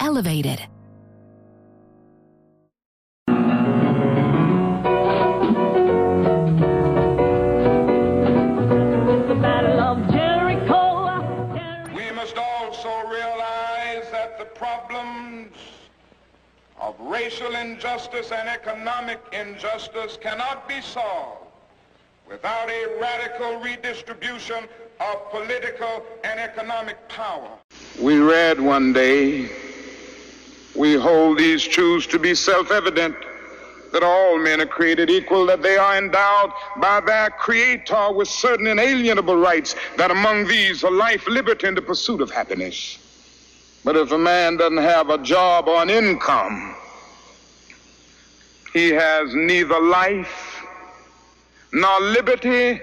Elevated. The Battle of Jericho. We must also realize that the problems of racial injustice and economic injustice cannot be solved without a radical redistribution of political and economic power. We read one day, we hold these truths to be self-evident, that all men are created equal, that they are endowed by their Creator with certain inalienable rights, that among these are life, liberty, and the pursuit of happiness. But if a man doesn't have a job or an income, he has neither life nor liberty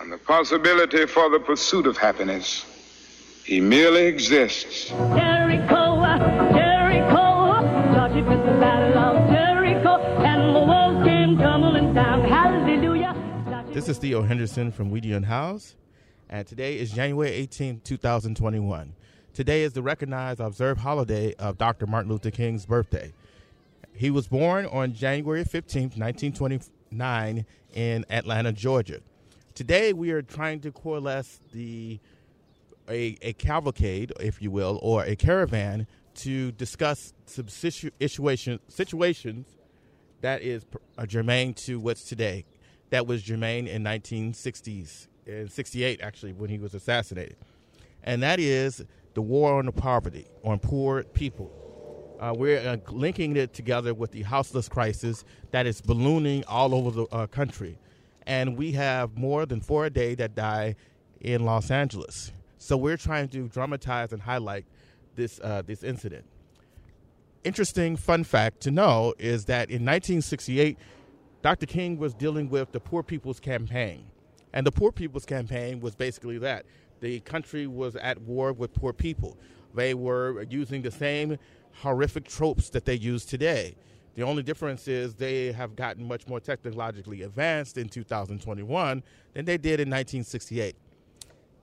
and the possibility for the pursuit of happiness. He merely exists. Jericho, Jericho, George, it was the battle of Jericho, and the walls came tumbling down. Hallelujah. This is Theo Henderson from Weedian House, and today is January 18, 2021. Today is the recognized observed holiday of Dr. Martin Luther King's birthday. He was born on January 15, 1929 in Atlanta, Georgia. Today we are trying to coalesce a cavalcade, if you will, or a caravan to discuss some situations that is germane to what's today. That was germane in 1960s, in 68 actually, when he was assassinated. And that is the war on the poverty, on poor people. We're linking it together with the houseless crisis that is ballooning all over the country. And we have more than 4 a day that die in Los Angeles. So we're trying to dramatize and highlight this incident. Interesting fun fact to know is that in 1968, Dr. King was dealing with the Poor People's Campaign. And the Poor People's Campaign was basically that. The country was at war with poor people. They were using the same horrific tropes that they use today. The only difference is they have gotten much more technologically advanced in 2021 than they did in 1968.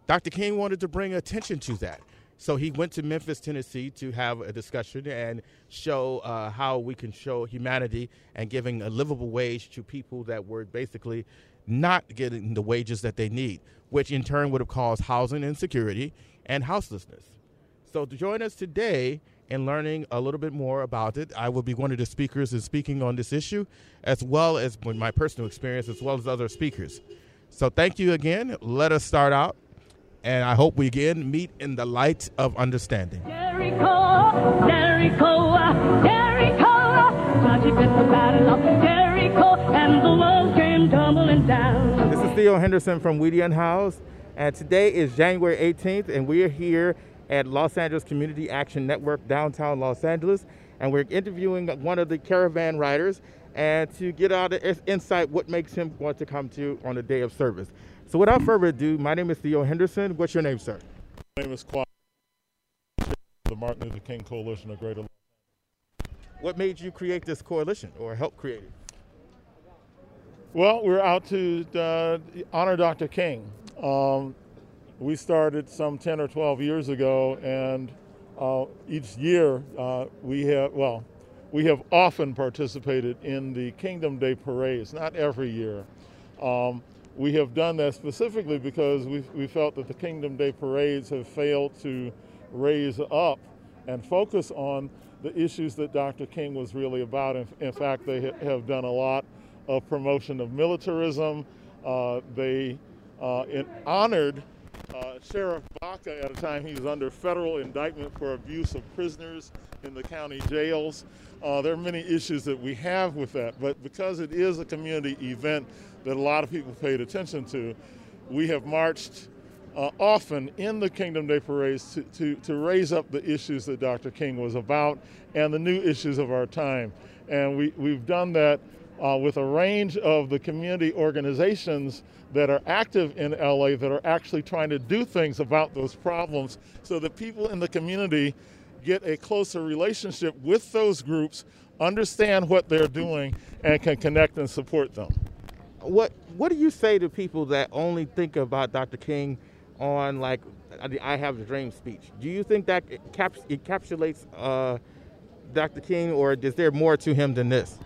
Dr. King wanted to bring attention to that. So he went to Memphis, Tennessee to have a discussion and show how we can show humanity and giving a livable wage to people that were basically not getting the wages that they need, which in turn would have caused housing insecurity and houselessness. So to join us today in learning a little bit more about it, I will be one of the speakers and speaking on this issue, as well as my personal experience, as well as other speakers. So thank you again. Let us start out. And I hope we again meet in the light of understanding. Jericho, Jericho, Jericho, and the world came tumbling down. This is Theo Henderson from Weedian House, and today is January 18th, and we are here at Los Angeles Community Action Network, downtown Los Angeles, and we're interviewing one of the caravan riders and to get out of insight what makes him want to come to on a day of service. So without further ado, my name is Theo Henderson. What's your name, sir? My name is Kwasi, the Martin Luther King Coalition of Greater Los Angeles. What made you create this coalition or help create it? Well, we're out to honor Dr. King. We started some 10 or 12 years ago, and each year we have often participated in the Kingdom Day parades, not every year. We have done that specifically because we felt that the Kingdom Day parades have failed to raise up and focus on the issues that Dr. King was really about. In fact, they have done a lot of promotion of militarism. They honored Sheriff Baca at a time he was under federal indictment for abuse of prisoners in the county jails. There are many issues that we have with that, but because it is a community event that a lot of people paid attention to, we have marched often in the Kingdom Day parades to raise up the issues that Dr. King was about and the new issues of our time. And we've done that with a range of the community organizations that are active in LA that are actually trying to do things about those problems so that people in the community get a closer relationship with those groups, understand what they're doing, and can connect and support them. What do you say to people that only think about Dr. King on, like, the I Have a Dream speech? Do you think that it encapsulates Dr. King, or is there more to him than this?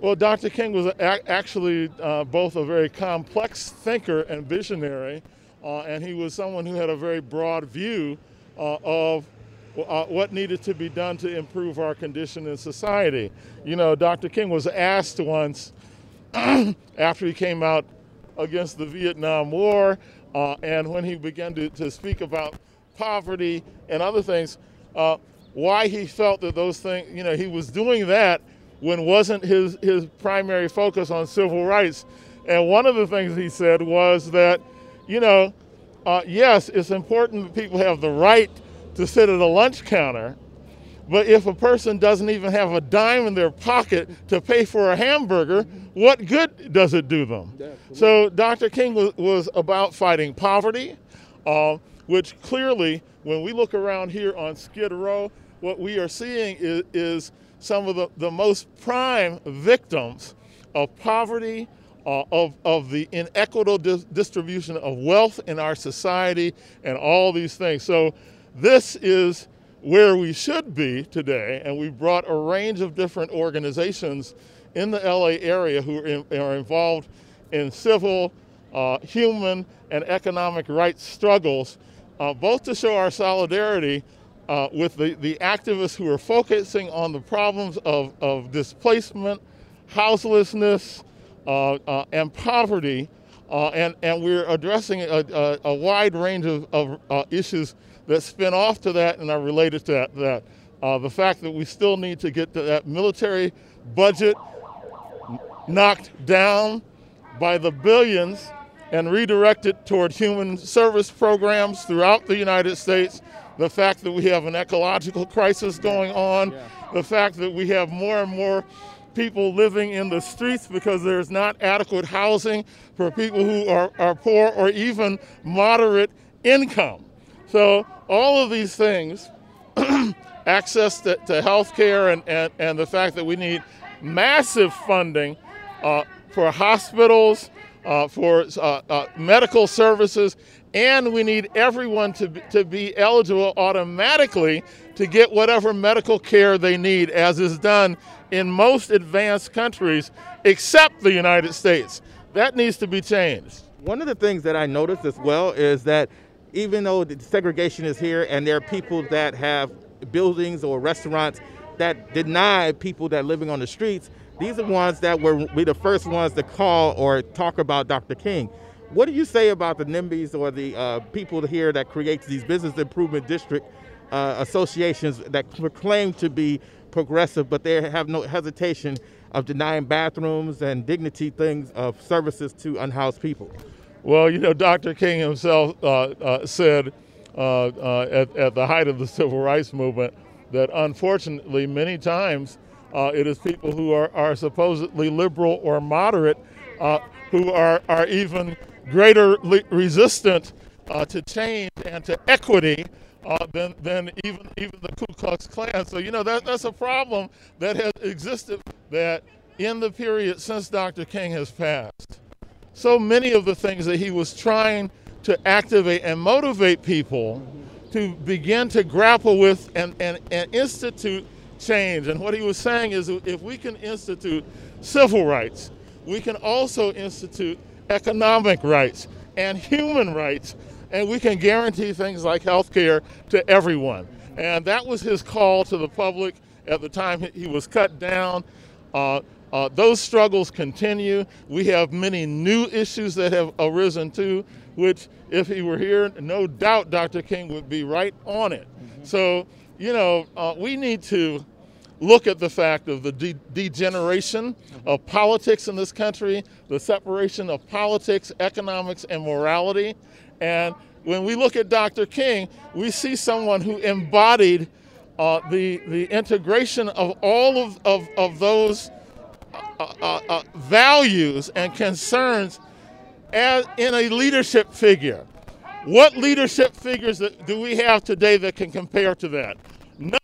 Well, Dr. King was actually both a very complex thinker and visionary, and he was someone who had a very broad view of what needed to be done to improve our condition in society. You know, Dr. King was asked once after he came out against the Vietnam War, and when he began to speak about poverty and other things, why he felt that those things, you know, he was doing that when wasn't his primary focus on civil rights. And one of the things he said was that, you know, yes, it's important that people have the right to sit at a lunch counter, but if a person doesn't even have a dime in their pocket to pay for a hamburger, what good does it do them? Definitely. So Dr. King was about fighting poverty, which clearly, when we look around here on Skid Row, what we are seeing is some of the most prime victims of poverty, of the inequitable distribution of wealth in our society and all these things. So this is where we should be today, and we brought a range of different organizations in the LA area who are involved in civil, human, and economic rights struggles, both to show our solidarity with the activists who are focusing on the problems of displacement, houselessness, and poverty, and we're addressing a wide range of issues that spin off to that and are related to that. The fact that we still need to get to that military budget knocked down by the billions and redirected toward human service programs throughout the United States. The fact that we have an ecological crisis going on, the fact that we have more and more people living in the streets because there's not adequate housing for people who are poor or even moderate income. So all of these things, access to health care and the fact that we need massive funding for hospitals, for medical services, and we need everyone to be eligible automatically to get whatever medical care they need, as is done in most advanced countries except the United States. That needs to be changed. One of the things that I noticed as well is that even though the segregation is here and there are people that have buildings or restaurants that deny people that are living on the streets, these are ones that were the first ones to call or talk about Dr. King. What do you say about the NIMBYs or the people here that create these business improvement district associations that claim to be progressive, but they have no hesitation of denying bathrooms and dignity things of services to unhoused people? Well, you know, Dr. King himself said at the height of the civil rights movement that unfortunately many times it is people who are supposedly liberal or moderate who are even greater resistant to change and to equity than even the Ku Klux Klan. So, you know, that's a problem that has existed that in the period since Dr. King has passed. So many of the things that he was trying to activate and motivate people to begin to grapple with and institute change. And what he was saying is, if we can institute civil rights, we can also institute economic rights and human rights, and we can guarantee things like health care to everyone. And that was his call to the public at the time he was cut down. Those struggles continue. We have many new issues that have arisen too, which if he were here, no doubt Dr. King would be right on it. Mm-hmm. So, you know, we need to look at the fact of the degeneration of politics in this country, the separation of politics, economics, and morality. And when we look at Dr. King, we see someone who embodied the integration of all of those values and concerns as in a leadership figure. What leadership figures do we have today that can compare to that? None.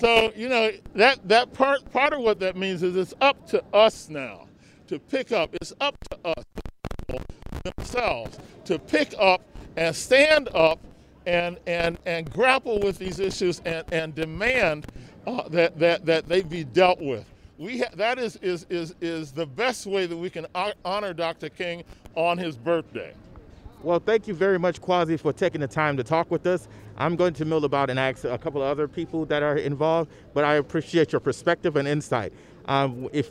So, you know, that part of what that means is it's up to us now to pick up. It's up to us themselves to pick up and stand up and grapple with these issues and demand that they be dealt with. That is the best way that we can honor Dr. King on his birthday. Well, thank you very much, Kwasi, for taking the time to talk with us. I'm going to mill about and ask a couple of other people that are involved, but I appreciate your perspective and insight. If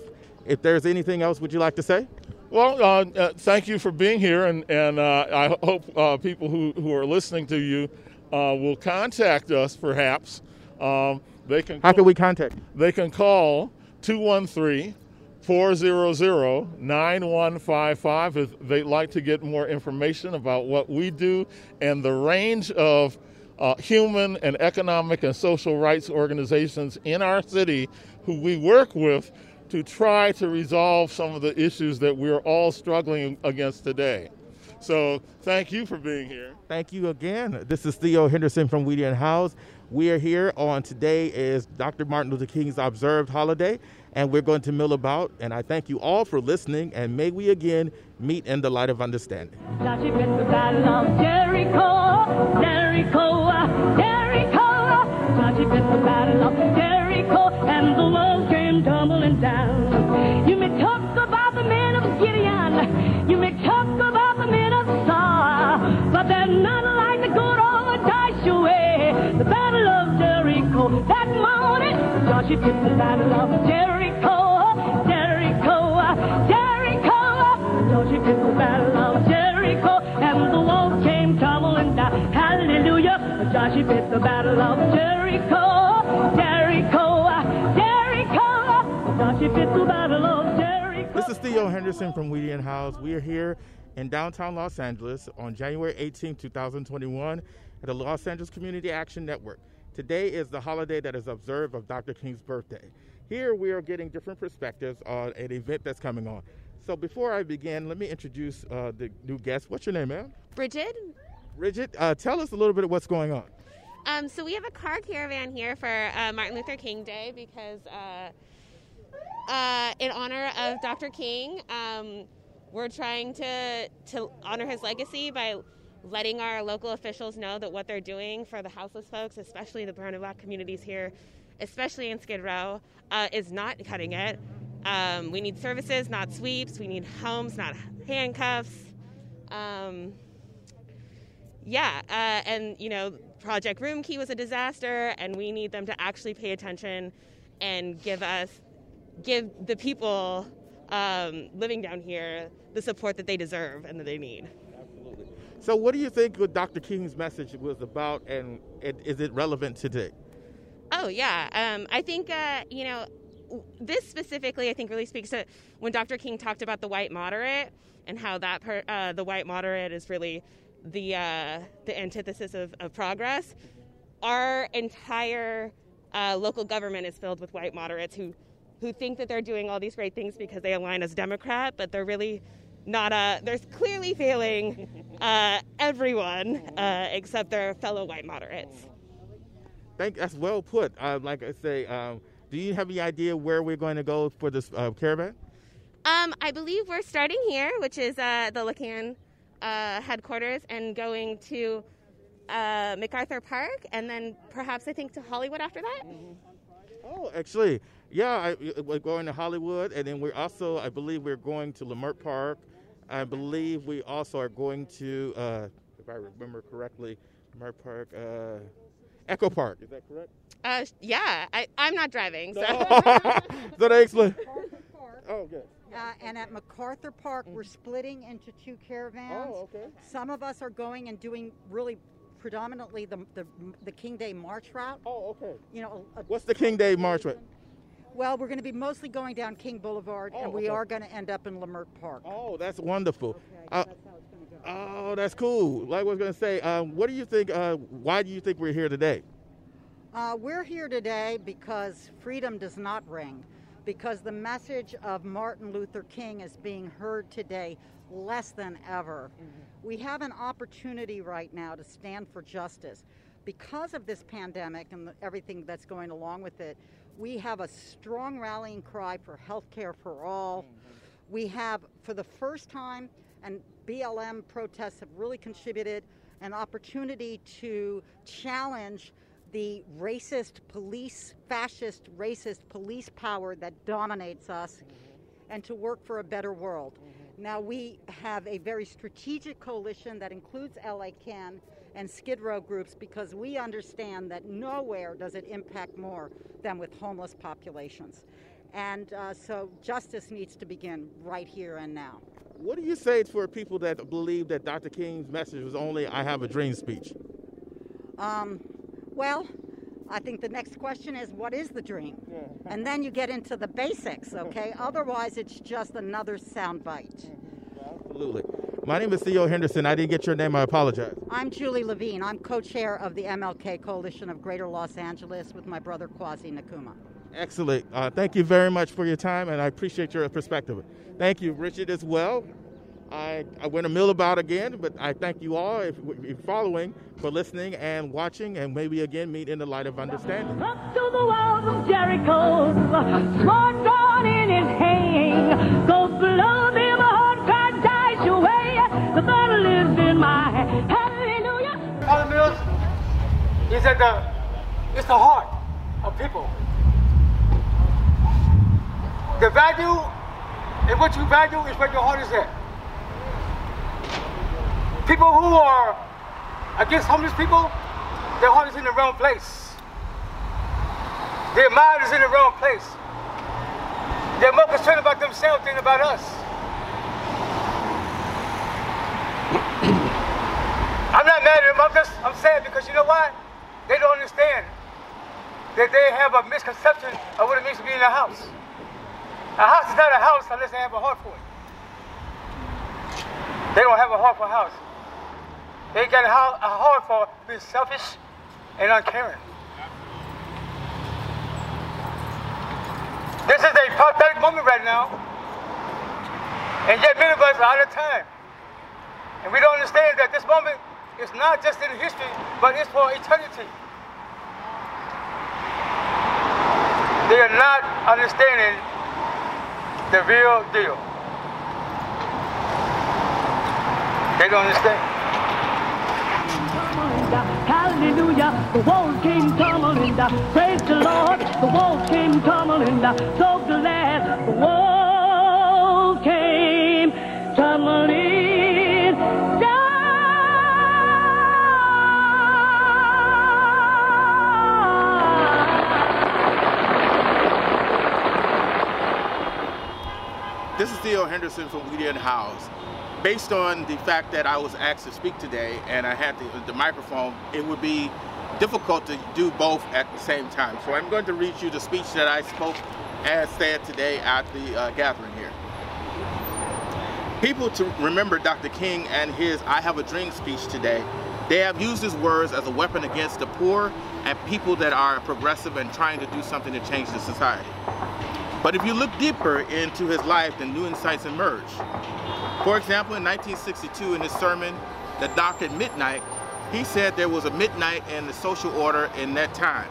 there's anything else, would you like to say? Well, thank you for being here, and I hope people who are listening to you will contact us, perhaps. They can. How can we contact? They can call 213-400-9155 if they'd like to get more information about what we do and the range of human and economic and social rights organizations in our city who we work with to try to resolve some of the issues that we're all struggling against today. So thank you for being here. Thank you again. This is Theo Henderson from Weedian House. We are here on today is Dr. Martin Luther King's observed holiday, and we're going to mill about. And I thank you all for listening, and may we again meet in the light of understanding. And the world came tumbling down. You may talk about the men of Gideon, you may talk about the men of Saul, but they're not like the good old Joshua. The battle of Jericho that morning, Joshua did the battle of Jericho, Jericho, Jericho. Joshua did the battle of Jericho, and the walls came tumbling down. Hallelujah, Joshua did the battle of Jericho, Jericho. This is Theo Henderson from Weedian House. We are here in downtown Los Angeles on January 18, 2021 at the Los Angeles Community Action Network. Today is the holiday that is observed of Dr. King's birthday. Here we are getting different perspectives on an event that's coming on. So before I begin, let me introduce the new guest. What's your name, ma'am? Bridget. Bridget, tell us a little bit of what's going on. So we have a car caravan here for Martin Luther King Day because in honor of Dr. King, we're trying to honor his legacy by letting our local officials know that what they're doing for the houseless folks, especially the brown and black communities here, especially in Skid Row, is not cutting it. We need services, not sweeps. We need homes, not handcuffs. And, you know, Project Room Key was a disaster, and we need them to actually pay attention and give the people living down here the support that they deserve and that they need. Absolutely. So what do you think Dr. King's message was about, and is it relevant today? Oh, yeah. I think, you know, this specifically, I think, really speaks to when Dr. King talked about the white moderate and how that the white moderate is really the antithesis of progress. Our entire local government is filled with white moderates who think that they're doing all these great things because they align as Democrat, but they're really not. They're clearly failing everyone except their fellow white moderates. That's well put. Like I say, Do you have any idea where we're going to go for this caravan? I believe we're starting here, which is the Lacan headquarters, and going to MacArthur Park, and then perhaps I think to Hollywood after that. Oh, actually, yeah, we're going to Hollywood, and then we're also, I believe, we're going to Leimert Park. I believe we also are going to, if I remember correctly, Leimert Park, Echo Park. Is that correct? Yeah, I'm not driving, so. So that explains. Oh, good. And at MacArthur Park, we're splitting into two caravans. Oh, okay. Some of us are going and doing really predominantly the King Day March route. Oh, okay. You know, what's the King Day March route? Well, we're going to be mostly going down King Boulevard, and we are going to end up in Leimert Park. Oh, that's wonderful. Okay, that's how it's going to go. Oh, that's cool. Like I was going to say, what do you think, why do you think we're here today? We're here today because freedom does not ring, because the message of Martin Luther King is being heard today less than ever. Mm-hmm. We have an opportunity right now to stand for justice. Because of this pandemic and everything that's going along with it, we have a strong rallying cry for health care for all. We have, for the first time, and BLM protests have really contributed, an opportunity to challenge the fascist police power that dominates us, and to work for a better world. Now, we have a very strategic coalition that includes LA Can and Skid Row groups, because we understand that nowhere does it impact more than with homeless populations. And so justice needs to begin right here and now. What do you say for people that believe that Dr. King's message was only I Have a Dream speech? Well, I think the next question is, what is the dream? Yeah. And then you get into the basics, okay? Otherwise, it's just another soundbite. Absolutely. My name is Theo Henderson. I didn't get your name. I apologize. I'm Julie Levine. I'm co-chair of the MLK Coalition of Greater Los Angeles with my brother Kwasi Nkrumah. Excellent. Thank you very much for your time, and I appreciate your perspective. Thank you, Richard, as well. I went a mill about again, but I thank you all for listening and watching, and maybe again meet in the light of understanding. Up to the walls of Jericho, sword drawn in his hand, go blow them a hard cry, dies your way. The battle is in my hand. Hallelujah. All the is at it's the heart of people. The value, and what you value is where your heart is at. People who are against homeless people, their heart is in the wrong place. Their mind is in the wrong place. They're more concerned about themselves than about us. I'm not mad at them, I'm sad because you know why? They don't understand that they have a misconception of what it means to be in a house. A house is not a house unless they have a heart for it. They don't have a heart for a house. They got a heart for being selfish and uncaring. This is a pathetic moment right now. And yet many of us are out of time. And we don't understand that this moment is not just in history, but it's for eternity. They are not understanding the real deal. They don't understand. Hallelujah, the walls came tumbling down. Praise the Lord, the walls came tumbling down. So glad the walls came tumbling down. This is Theo Henderson from Weedian House. Based on the fact that I was asked to speak today and I had the microphone, it would be difficult to do both at the same time. So I'm going to read you the speech that I spoke and said today at the gathering here. People to remember Dr. King and his I Have a Dream speech today. They have used his words as a weapon against the poor and people that are progressive and trying to do something to change the society. But if you look deeper into his life, then new insights emerge. For example, in 1962, in his sermon, The Knock at Midnight, he said there was a midnight in the social order in that time.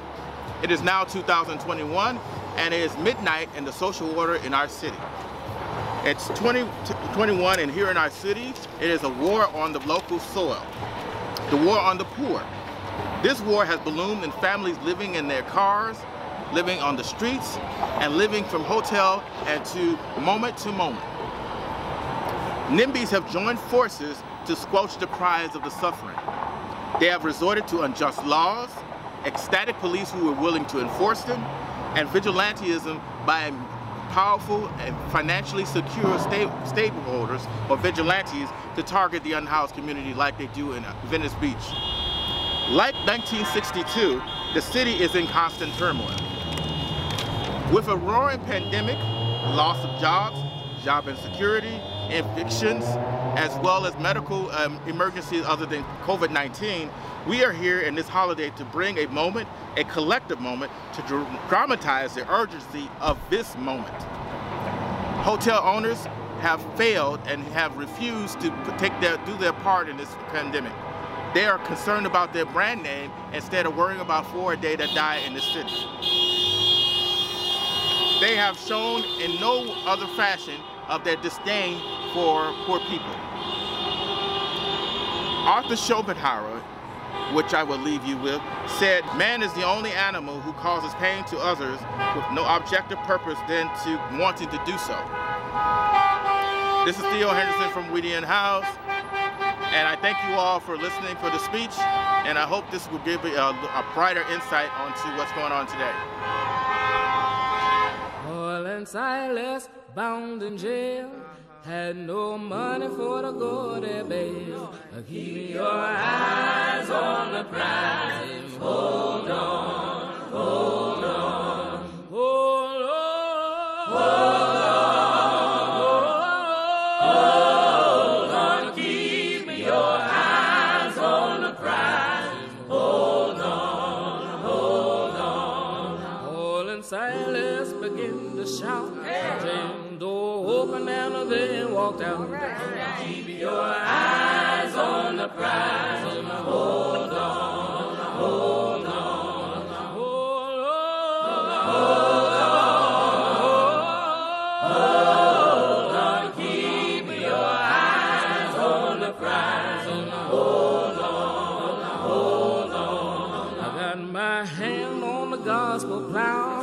It is now 2021, and it is midnight in the social order in our city. It's 2021, and here in our city, it is a war on the local soil, the war on the poor. This war has ballooned in families living in their cars, living on the streets, and living from hotel and to moment to moment. NIMBYs have joined forces to squelch the cries of the suffering. They have resorted to unjust laws, ecstatic police who were willing to enforce them, and vigilantism by powerful and financially secure stakeholders or vigilantes to target the unhoused community like they do in Venice Beach. Like 1962, the city is in constant turmoil. With a roaring pandemic, loss of jobs, job insecurity, evictions, as well as medical emergencies other than COVID-19, we are here in this holiday to bring a moment, a collective moment, to dramatize the urgency of this moment. Hotel owners have failed and have refused to do their part in this pandemic. They are concerned about their brand name instead of worrying about for a day to die in the city. They have shown in no other fashion of their disdain for poor people. Arthur Schopenhauer, which I will leave you with, said, "Man is the only animal who causes pain to others with no objective purpose than to wanting to do so." This is Theo Henderson from Weedian House, and I thank you all for listening for the speech, and I hope this will give you a brighter insight onto what's going on today. Paul and Silas, bound in jail, had no money for to go to bail. Keep your eyes on the prize and hold on, hold on, hold on, hold on. Down. Right. Keep your eyes on the prize and hold on, hold on, hold on, hold on, hold on. Keep your eyes on the prize and hold on, hold on. I got my hand on the gospel plow.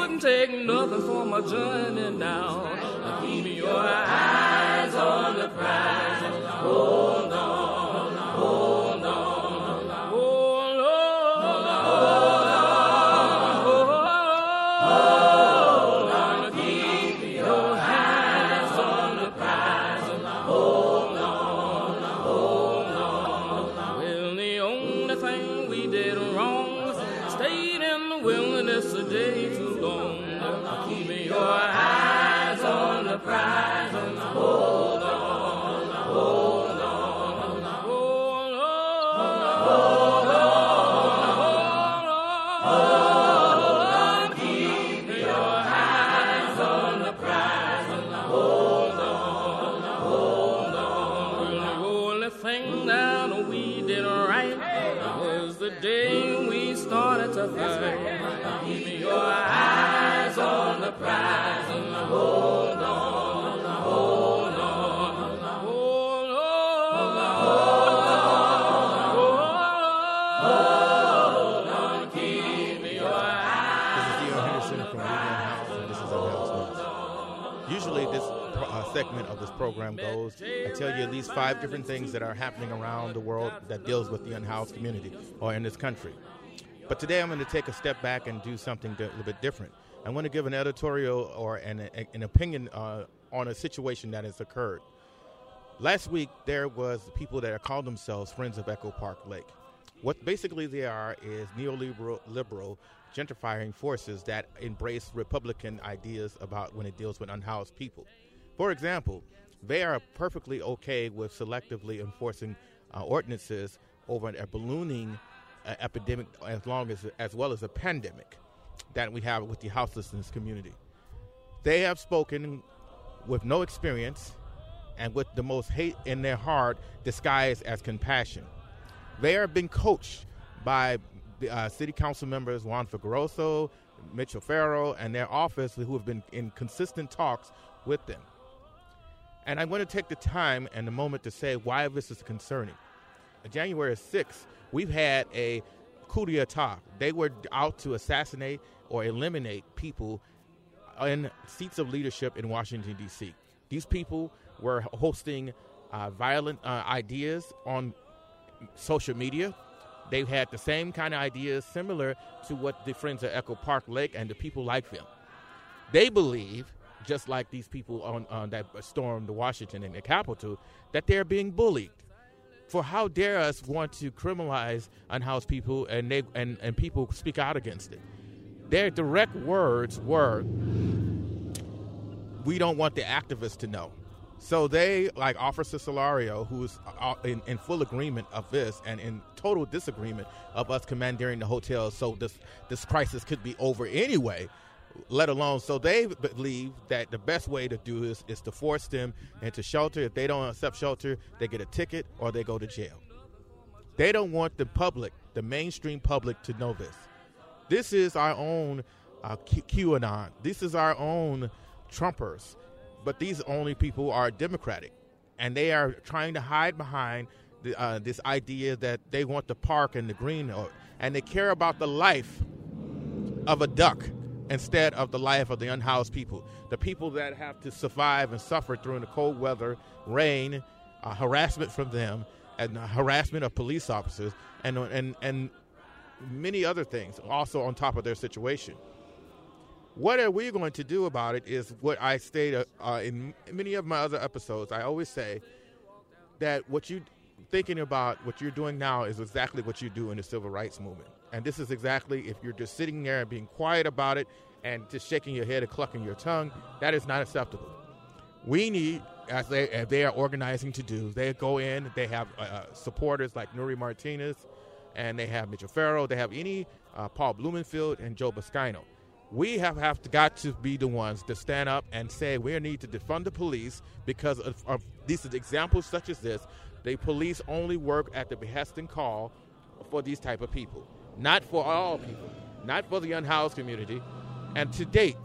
Wouldn't take nothing for my journey now. Keep your eyes on the prize, hold on, hold on, hold on, hold on, hold on, keep your hands on the prize, hold on, hold on. Well, the only thing we did wrong was stayed in the wilderness a day too long. Keep your eyes on the prize, hold on. Segment of this program goes, I tell you at least 5 different things that are happening around the world that deals with the unhoused community or in this country. But today I'm going to take a step back and do something a little bit different. I want to give an editorial or an opinion on a situation that has occurred. Last week there was people that called themselves Friends of Echo Park Lake. What basically they are is neoliberal gentrifying forces that embrace Republican ideas about when it deals with unhoused people. For example, they are perfectly okay with selectively enforcing ordinances over a ballooning epidemic as well as a pandemic that we have with the houselessness community. They have spoken with no experience and with the most hate in their heart disguised as compassion. They are being coached by the city council members Juan Figueroa, Mitch O'Farrell and their office, who have been in consistent talks with them. And I'm going to take the time and the moment to say why this is concerning. January 6th, we've had a coup d'etat. They were out to assassinate or eliminate people in seats of leadership in Washington, D.C. These people were hosting violent ideas on social media. They've had the same kind of ideas similar to what the Friends of Echo Park Lake and the people like them. They believe, just like these people on that stormed Washington and the Capitol, that they're being bullied. For how dare us want to criminalize unhoused people and people speak out against it. Their direct words were, we don't want the activists to know. So they, like Officer Solario, who's in full agreement of this and in total disagreement of us commandeering the hotel so this crisis could be over anyway, let alone, so they believe that the best way to do this is to force them into shelter. If they don't accept shelter, they get a ticket or they go to jail. They don't want the public, the mainstream public, to know this. This is our own QAnon. This is our own Trumpers. But these only people are Democratic, and they are trying to hide behind this idea that they want the park and the green, and they care about the life of a duck instead of the life of the unhoused people, the people that have to survive and suffer through the cold weather, rain, harassment from them, and harassment of police officers, and many other things also on top of their situation. What are we going to do about it is what I stated in many of my other episodes. I always say that what you're thinking about, what you're doing now, is exactly what you do in the civil rights movement. And this is exactly, if you're just sitting there and being quiet about it and just shaking your head and clucking your tongue, that is not acceptable. We need, as they are organizing to do, they go in, they have supporters like Nuri Martinez, and they have Mitch O'Farrell, they have Paul Blumenfield and Joe Biscaino. We have got to be the ones to stand up and say we need to defund the police because of these examples such as this. The police only work at the behest and call for these type of people, not for all people, not for the unhoused community. And to date,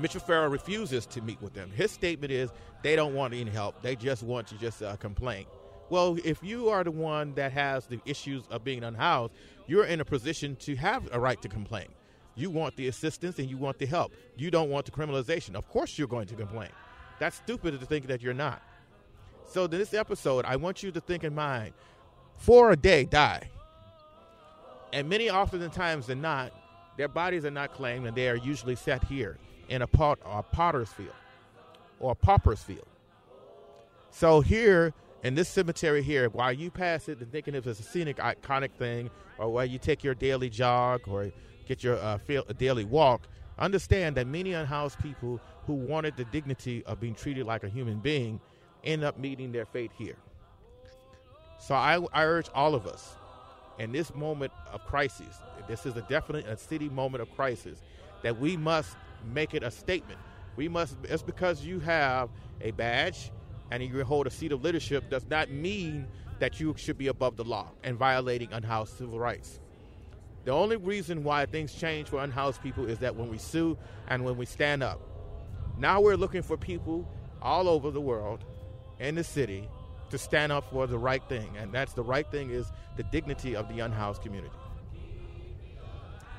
Mitch O'Farrell refuses to meet with them. His statement is they don't want any help. They just want to just complain. Well, if you are the one that has the issues of being unhoused, you're in a position to have a right to complain. You want the assistance and you want the help. You don't want the criminalization. Of course you're going to complain. That's stupid to think that you're not. So this episode, I want you to think in mind, for a day, die. And many often times than not, their bodies are not claimed and they are usually set here in a potter's field or a pauper's field. So here in this cemetery here, while you pass it and thinking it's a scenic, iconic thing, or while you take your daily jog or get your daily walk, understand that many unhoused people who wanted the dignity of being treated like a human being end up meeting their fate here. So I urge all of us in this moment of crisis, this is a city moment of crisis, that we must make it a statement. We must, just because you have a badge and you hold a seat of leadership does not mean that you should be above the law and violating unhoused civil rights. The only reason why things change for unhoused people is that when we sue and when we stand up. Now we're looking for people all over the world, in the city, to stand up for the right thing. And that's the right thing is the dignity of the unhoused community.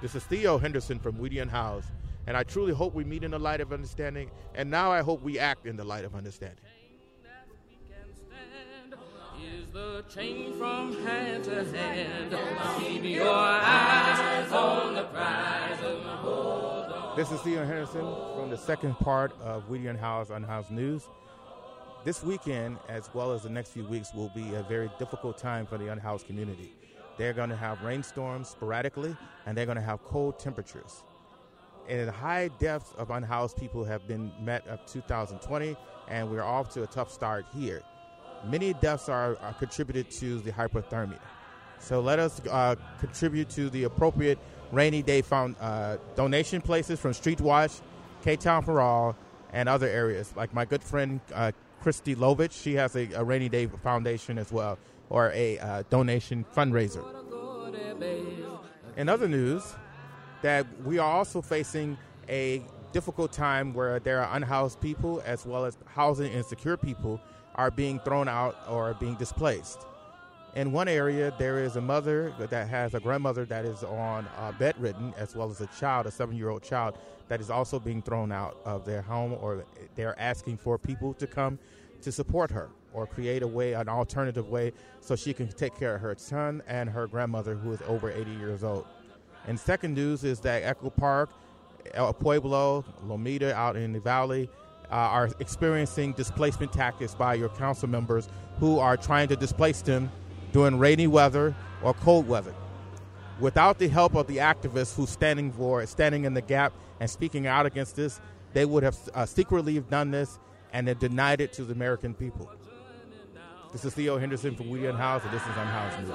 This is Theo Henderson from Weedian House, and I truly hope we meet in the light of understanding, and now I hope we act in the light of understanding. The chain from hand to hand. Keep your eyes on the prize of my whole. This is Theo Henderson from the second part of Weedian House Unhoused News. This weekend, as well as the next few weeks, will be a very difficult time for the unhoused community. They're going to have rainstorms sporadically, and they're going to have cold temperatures. And the high depths of unhoused people have been met up 2020, and we're off to a tough start here. Many deaths are contributed to the hypothermia. So let us contribute to the appropriate rainy day fund donation places from Street Watch, K-Town for All, and other areas. Like my good friend Christy Lovich, she has a rainy day foundation as well, or a donation fundraiser. In other news, that we are also facing a difficult time where there are unhoused people as well as housing insecure people are being thrown out or being displaced. In one area, there is a mother that has a grandmother that is on bedridden, as well as a child, a 7-year-old child, that is also being thrown out of their home, or they're asking for people to come to support her or create a way, an alternative way, so she can take care of her son and her grandmother, who is over 80 years old. And second news is that Echo Park, El Pueblo, Lomita out in the valley, are experiencing displacement tactics by your council members who are trying to displace them during rainy weather or cold weather. Without the help of the activists who's standing in the gap and speaking out against this, they would have secretly done this and have denied it to the American people. This is Theo Henderson from Weedian House, and this is Unhoused News.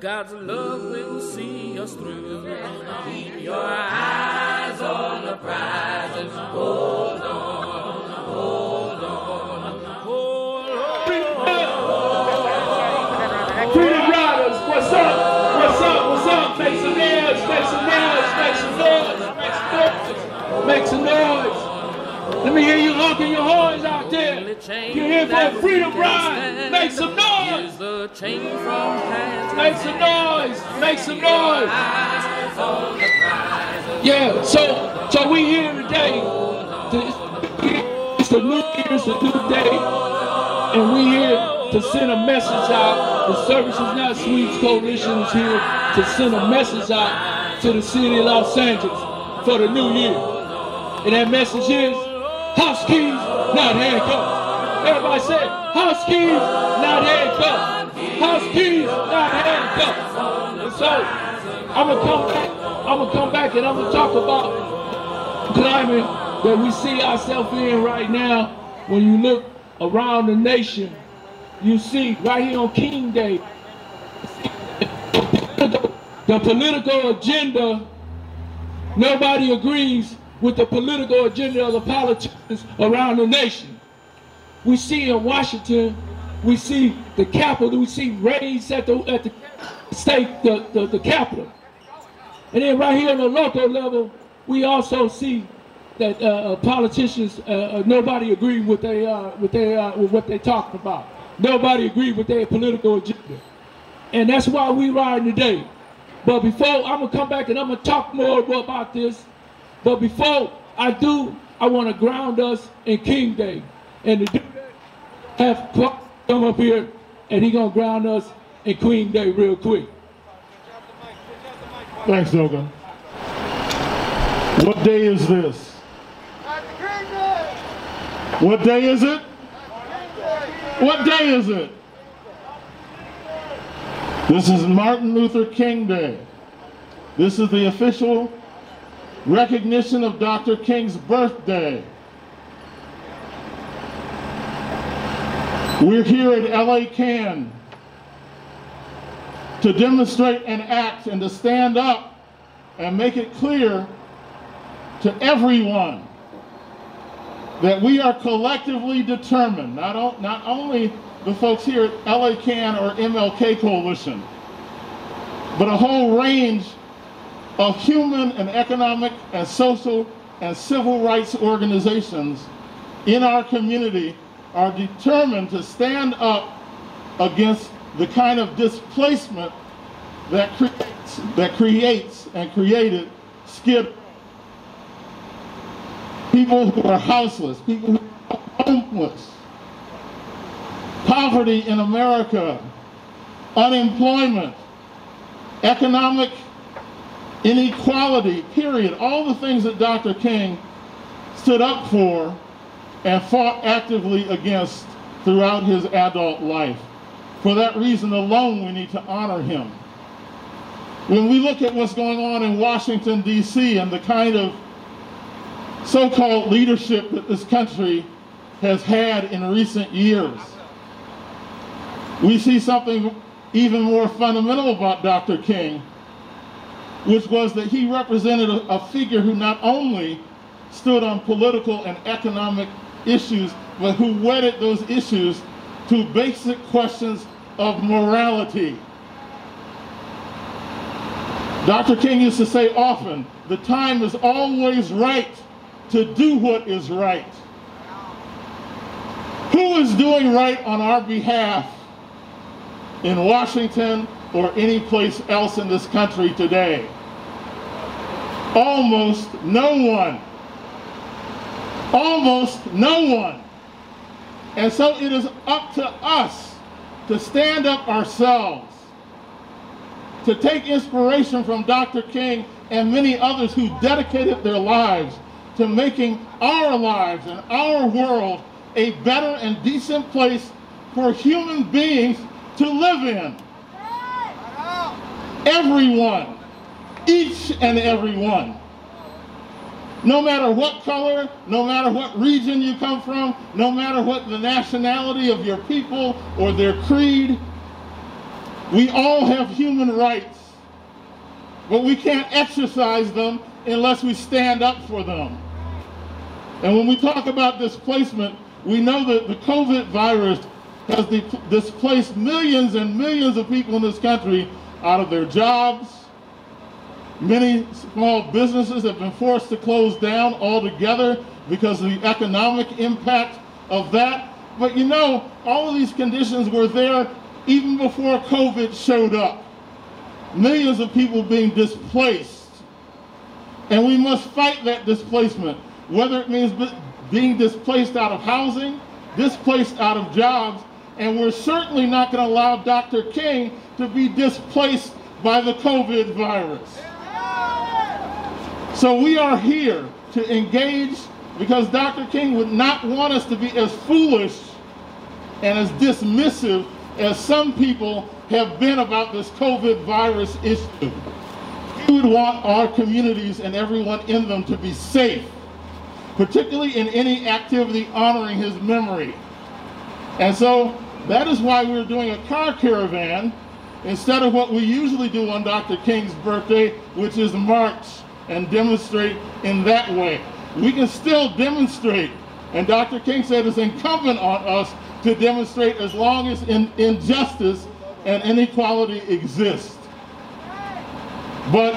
God's love will see us through. Keep your eyes on the prize and hold on, hold on, hold on. Freedom Riders, what's up? What's up? What's up? Make some noise, make some noise, make some noise, make some noise, make some noise. Let me hear you honking your horns out there. You're here for a freedom ride. Make some noise. Make some noise! Make some noise! Yeah, so we here today. It's the New Year's, the new day, and we here to send a message out. The Services Not Sweeps Coalition is here to send a message out to the city of Los Angeles for the new year. And that message is house keys, not handcuffs. Everybody say house keys, not handcuffs. House keys, not handcuffs. And so I'm gonna come back and I'm gonna talk about climate that we see ourselves in right now. When you look around the nation, you see right here on King Day, the political agenda. Nobody agrees with the political agenda of the politicians around the nation. We see in Washington. We see the Capitol, we see raids at the state, the Capitol. And then right here on the local level, we also see that politicians, nobody agree with what they talking about. Nobody agree with their political agenda. And that's why we riding today. But before, I'm gonna come back and I'm gonna talk more about this. But before I do, I wanna ground us in King Day. And to do that, have come up here, and he gonna ground us in Queen Day real quick. Thanks, Noga. What day is this? What day is it? What day is it? This is Martin Luther King Day. This is the official recognition of Dr. King's birthday. We're here at LA Can to demonstrate and act and to stand up and make it clear to everyone that we are collectively determined, not only the folks here at LA Can or MLK Coalition, but a whole range of human and economic and social and civil rights organizations in our community are determined to stand up against the kind of displacement that created Skid Row. People who are houseless, people who are homeless, poverty in America, unemployment, economic inequality, period. All the things that Dr. King stood up for and fought actively against throughout his adult life. For that reason alone, we need to honor him. When we look at what's going on in Washington, D.C. and the kind of so-called leadership that this country has had in recent years, we see something even more fundamental about Dr. King, which was that he represented a figure who not only stood on political and economic issues, but who wedded those issues to basic questions of morality. Dr. King used to say often, the time is always right to do what is right. Who is doing right on our behalf in Washington or any place else in this country today? Almost no one. Almost no one. And so it is up to us to stand up ourselves, to take inspiration from Dr. King and many others who dedicated their lives to making our lives and our world a better and decent place for human beings to live in. Everyone, each and every one. No matter what color, no matter what region you come from, no matter what the nationality of your people or their creed, we all have human rights, but we can't exercise them unless we stand up for them. And when we talk about displacement, we know that the COVID virus has displaced millions and millions of people in this country out of their jobs. Many small businesses have been forced to close down altogether because of the economic impact of that. But you know, all of these conditions were there even before COVID showed up. Millions of people being displaced. And we must fight that displacement, whether it means being displaced out of housing, displaced out of jobs, and we're certainly not going to allow Dr. King to be displaced by the COVID virus. So we are here to engage because Dr. King would not want us to be as foolish and as dismissive as some people have been about this COVID virus issue. We would want our communities and everyone in them to be safe, particularly in any activity honoring his memory. And so that is why we're doing a car caravan instead of what we usually do on Dr. King's birthday, which is march and demonstrate in that way. We can still demonstrate, and Dr. King said it's incumbent on us to demonstrate as long as injustice and inequality exist. But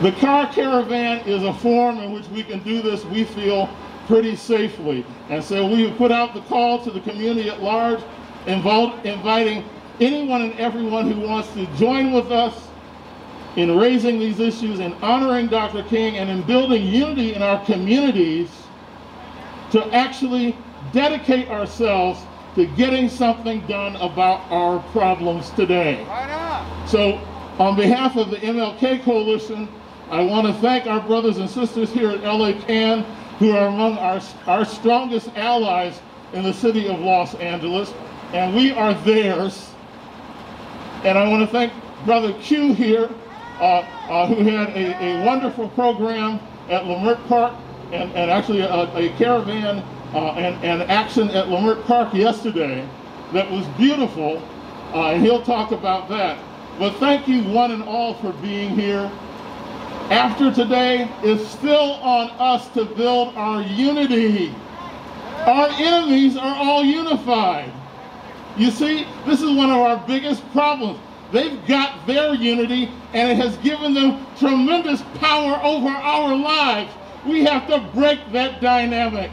the car caravan is a form in which we can do this, we feel, pretty safely. And so we have put out the call to the community at large, inviting anyone and everyone who wants to join with us in raising these issues, in honoring Dr. King, and in building unity in our communities to actually dedicate ourselves to getting something done about our problems today. So, on behalf of the MLK Coalition, I want to thank our brothers and sisters here at LA CAN, who are among our strongest allies in the city of Los Angeles, and we are theirs. And I want to thank Brother Q here, who had a wonderful program at Leimert Park, and actually a caravan and action at Leimert Park yesterday that was beautiful, and he'll talk about that. But thank you one and all for being here. After today, it's still on us to build our unity. Our enemies are all unified. You see, this is one of our biggest problems. They've got their unity, and it has given them tremendous power over our lives. We have to break that dynamic.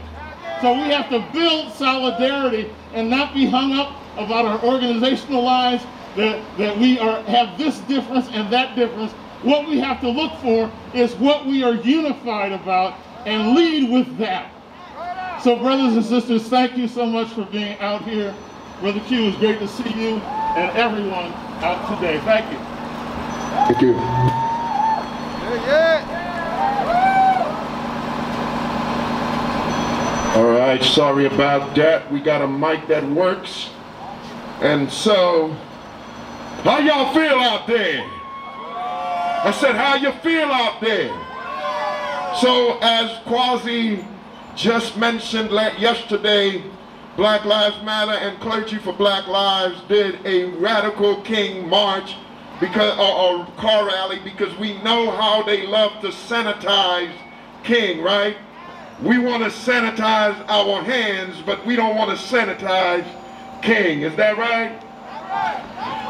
So we have to build solidarity and not be hung up about our organizational lives, that we have this difference and that difference. What we have to look for is what we are unified about and lead with that. So brothers and sisters, thank you so much for being out here. Brother Q, it's great to see you and everyone out today. Thank you. Thank you. Yeah, yeah. All right, sorry about that. We got a mic that works. And so, how y'all feel out there? I said, how you feel out there? So as Kwasi just mentioned yesterday, Black Lives Matter and Clergy for Black Lives did a Radical King march, because, or car rally, because we know how they love to sanitize King, right? We want to sanitize our hands, but we don't want to sanitize King, is that right?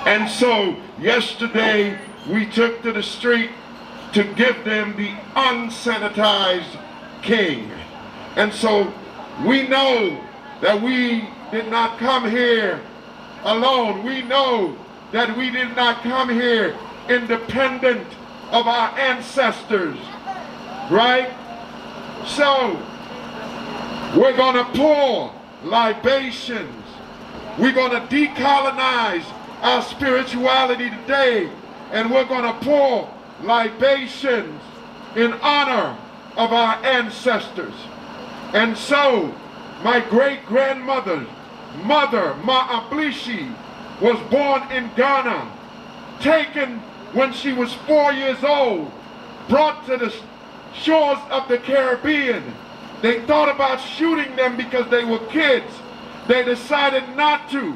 And so yesterday we took to the street to give them the unsanitized King. And so we know that we did not come here alone. We know that we did not come here independent of our ancestors, right? So we're gonna pour libations. We're going to decolonize our spirituality today, and we're going to pour libations in honor of our ancestors. And so, my great-grandmother's mother, Ma'ablishi, was born in Ghana, taken when she was 4 years old, brought to the shores of the Caribbean. They thought about shooting them because they were kids. They decided not to.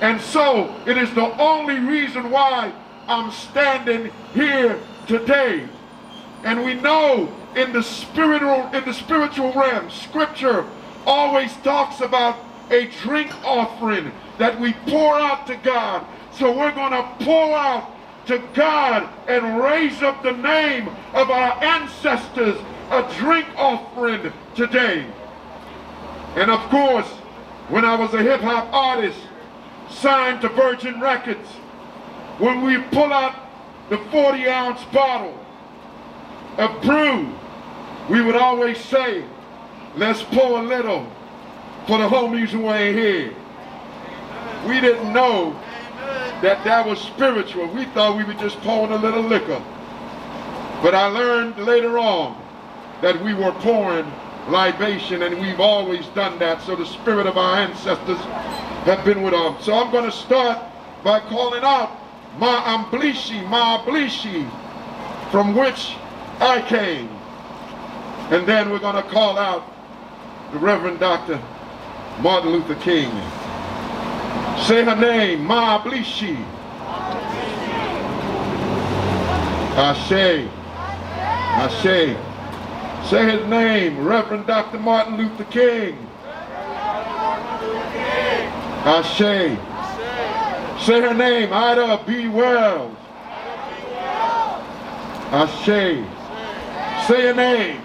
And so it is the only reason why I'm standing here today. And we know in the spiritual realm, Scripture always talks about a drink offering that we pour out to God. So we're going to pour out to God and raise up the name of our ancestors, a drink offering today. And of course, when I was a hip-hop artist, signed to Virgin Records, when we pull out the 40-ounce bottle of brew, we would always say, let's pour a little for the homies who ain't here. We didn't know that that was spiritual. We thought we were just pouring a little liquor. But I learned later on that we were pouring libation, and we've always done that, so the spirit of our ancestors have been with us. So I'm going to start by calling out Ma'ablishi, from which I came, and then we're going to call out the Reverend Dr. Martin Luther King. Say her name, Ma'ablishi. I say. Say his name, Reverend Dr. Martin Luther King. I say. Say her name, Ida B. Wells. I say. Say her name.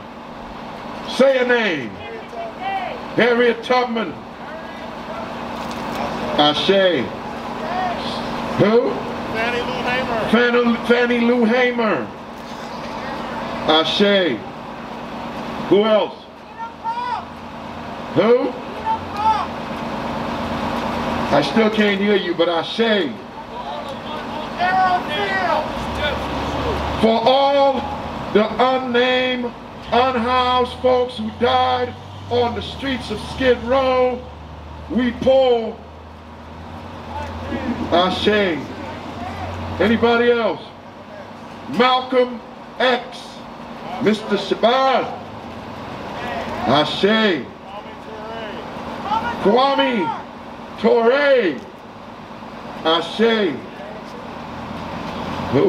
Say her name. Harriet Tubman. I say. Who? Fannie Lou Hamer. I say. Who else? Who? I still can't hear you, but I say. For all the unnamed, unhoused folks who died on the streets of Skid Row, we pour. I say. Anybody else? Malcolm X, Mr. Shabazz. I say. Kwame Ture. I say. Who?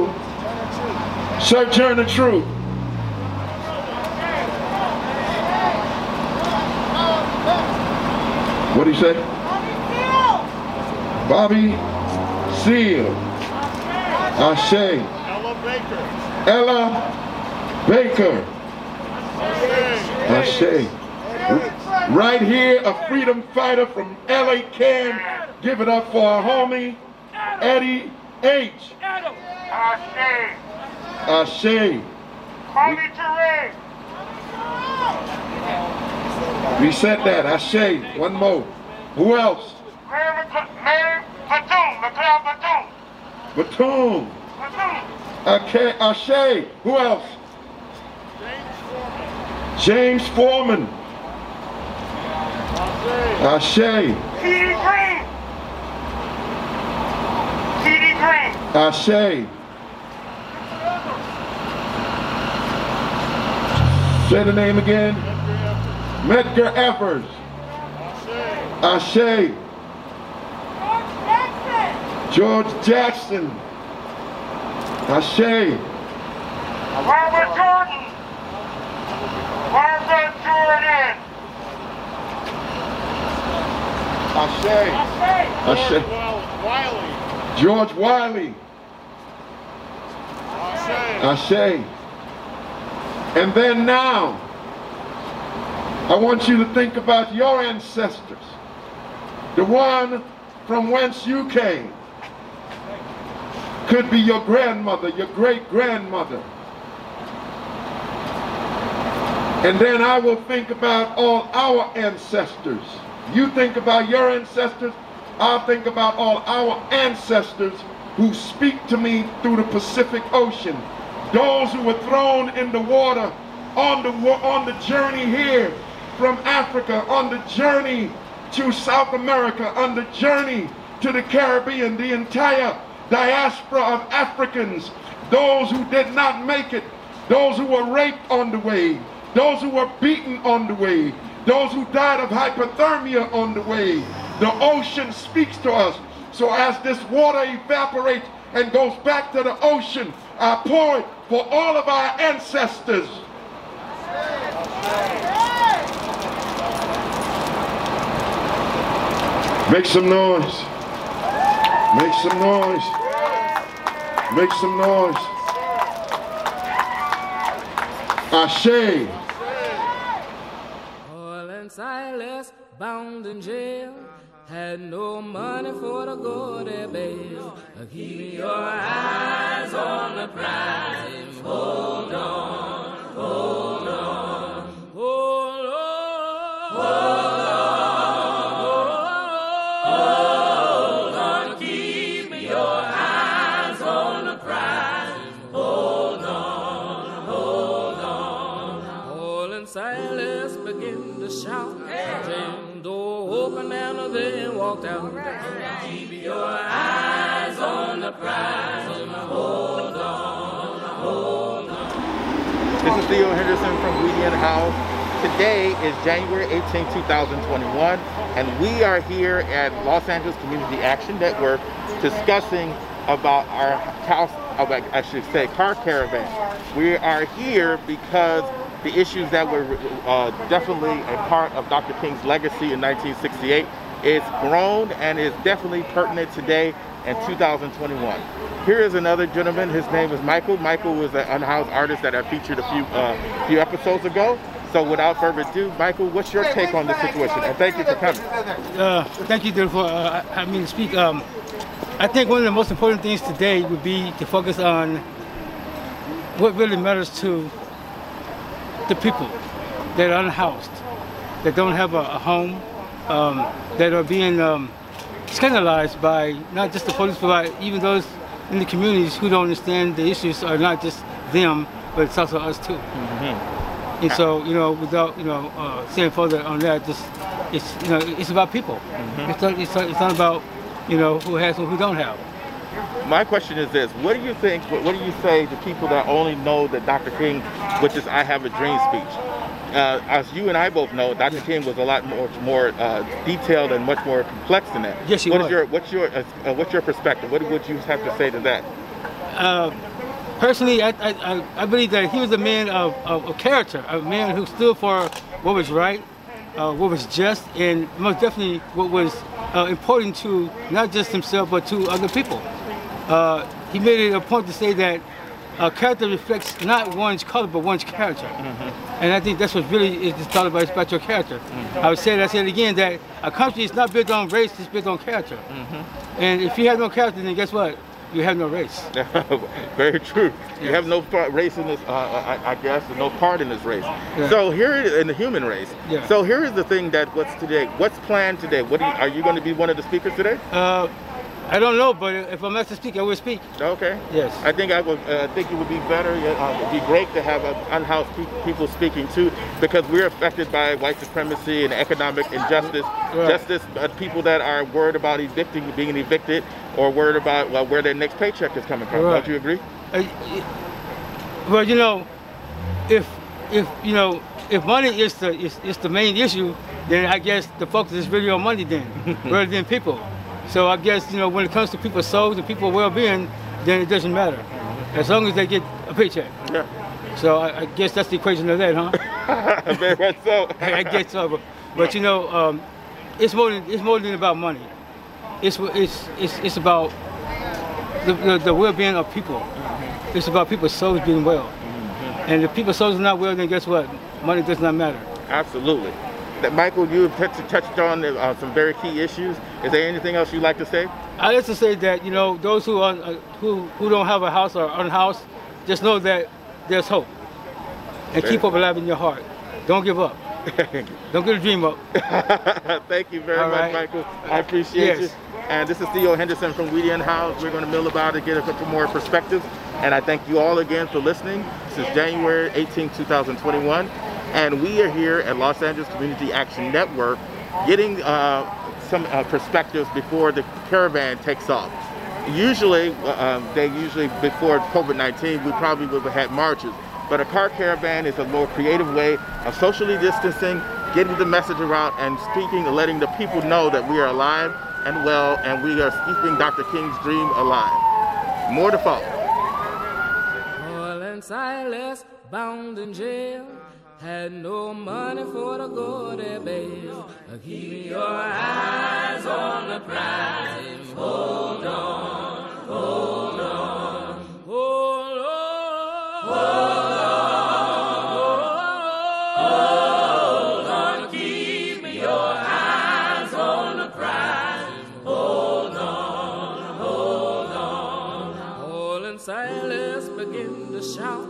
Sojourner Truth. What do you say? Bobby Seale. Ashe. Ella Baker. Ella Baker. Ashe. Right here, a freedom fighter from LA Can. Give it up for our homie, Eddie H. Ashe. Ashe. Harley Terrain. We said that. Ashe. One more. Who else? Mary Batum. McLeod Batum. Batum. Okay. Ashe. Who else? James Foreman. Ashe. T.D. Green. T.D. Green. Ashe. Say the name again. Medgar Evers. Ashe. George Jackson. Ashe. Robert Jordan. Robert Jordan. Ashe. Ashe. Wiley. George Wiley. Ashe. Ashe. And then now, I want you to think about your ancestors, the one from whence you came. Could be your grandmother, your great-grandmother. And then I will think about all our ancestors. You think about your ancestors, I'll think about all our ancestors who speak to me through the Pacific Ocean. Those who were thrown in the water on the journey here from Africa, on the journey to South America, on the journey to the Caribbean, the entire diaspora of Africans, those who did not make it, those who were raped on the way, those who were beaten on the way, those who died of hypothermia on the way. The ocean speaks to us. So as this water evaporates and goes back to the ocean, I pour it for all of our ancestors. Make some noise. Make some noise. Make some noise. Ashe. Paul and Silas bound in jail. Had no money for the go to bail. Keep your eyes on the prize. Hold on, hold on, hold on, hold on, hold on. Keep your eyes on the prize. Hold on, hold on. Paul and Silas begin to shout. And then walked out. Right. Keep your eyes on the prize. Hold on, hold on. This is Theo Henderson from Weedian House. Today is January 18, 2021, and we are here at Los Angeles Community Action Network discussing about our house, I should say, car caravan. We are here because the issues that were definitely a part of Dr. King's legacy in 1968 is grown and is definitely pertinent today in 2021. Here is another gentleman. His name is Michael. Michael was an unhoused artist that I featured a few episodes ago. So without further ado, Michael, what's your take on this situation? And thank you for coming. Thank you, dude, for having me speak. I think one of the most important things today would be to focus on what really matters to the people that are unhoused, that don't have a home, that are being scandalized by not just the police, but even those in the communities who don't understand the issues are not just them, but it's also us too. Mm-hmm. And so, you know, without saying further on that, just it's about people. Mm-hmm. It's not about who has and who don't have. My question is this: what do you think? What do you say to people that only know that Dr. King, which is "I Have a Dream" speech? As you and I both know, Dr. Yes. King was a lot more detailed and much more complex than that. Yes, he was. What's your perspective? What would you have to say to that? Personally, I believe that he was a man of character, a man who stood for what was right, what was just, and most definitely what was important to not just himself but to other people. he made it a point to say that character reflects not one's color, but one's character. Mm-hmm. And I think that's what really is thought about, it's about your character. Mm-hmm. I said again, that a country is not built on race, it's built on character. Mm-hmm. And if you have no character, then guess what? You have no race. Very true. Yes. You have no race in this, I guess, no part in this race. Yeah. So here it is, in the human race. Yeah. So here is the thing that what's today, what's planned today? What are you going to be one of the speakers today? I don't know, but if I'm asked to speak, I will speak. Okay. Yes. I think I would. I think it would be better. It'd be great to have unhoused people speaking too, because we're affected by white supremacy and economic injustice. Right. Justice, people that are worried about being evicted, or worried about where their next paycheck is coming from. Right. Don't you agree? Well, you know, if money is the main issue, then I guess the focus is really on money then, rather than people. So I guess, you know, when it comes to people's souls and people's well-being, then it doesn't matter, as long as they get a paycheck. Yeah. So I guess that's the equation of that, huh? Very much so. I guess so, but you know, it's more than about money. It's about the well-being of people. It's about people's souls being well, and if people's souls are not well, then guess what? Money does not matter. Absolutely. That Michael, you have touched on some very key issues. Is there anything else you'd like to say? I'd like to say that, you know, those who are, who don't have a house or are unhoused, just know that there's hope. And keep hope alive in your heart. Don't give up. Don't get a dream up. Thank you very much, Michael. I appreciate you. And this is Theo Henderson from Weedian House. We're going to mill about to get a couple more perspectives. And I thank you all again for listening. This is January 18, 2021. And we are here at Los Angeles Community Action Network getting some perspectives before the caravan takes off. Usually, before COVID-19, we probably would have had marches. But a car caravan is a more creative way of socially distancing, getting the message around, and speaking, and letting the people know that we are alive and well, and we are keeping Dr. King's dream alive. More to follow. Paul and Silas bound in jail. Had no money for the go-to bail. Keep your eyes on the prize and hold on, hold on, hold on, hold on, hold on. Keep your eyes on the prize and hold on, hold on. Paul and Silas begin to shout.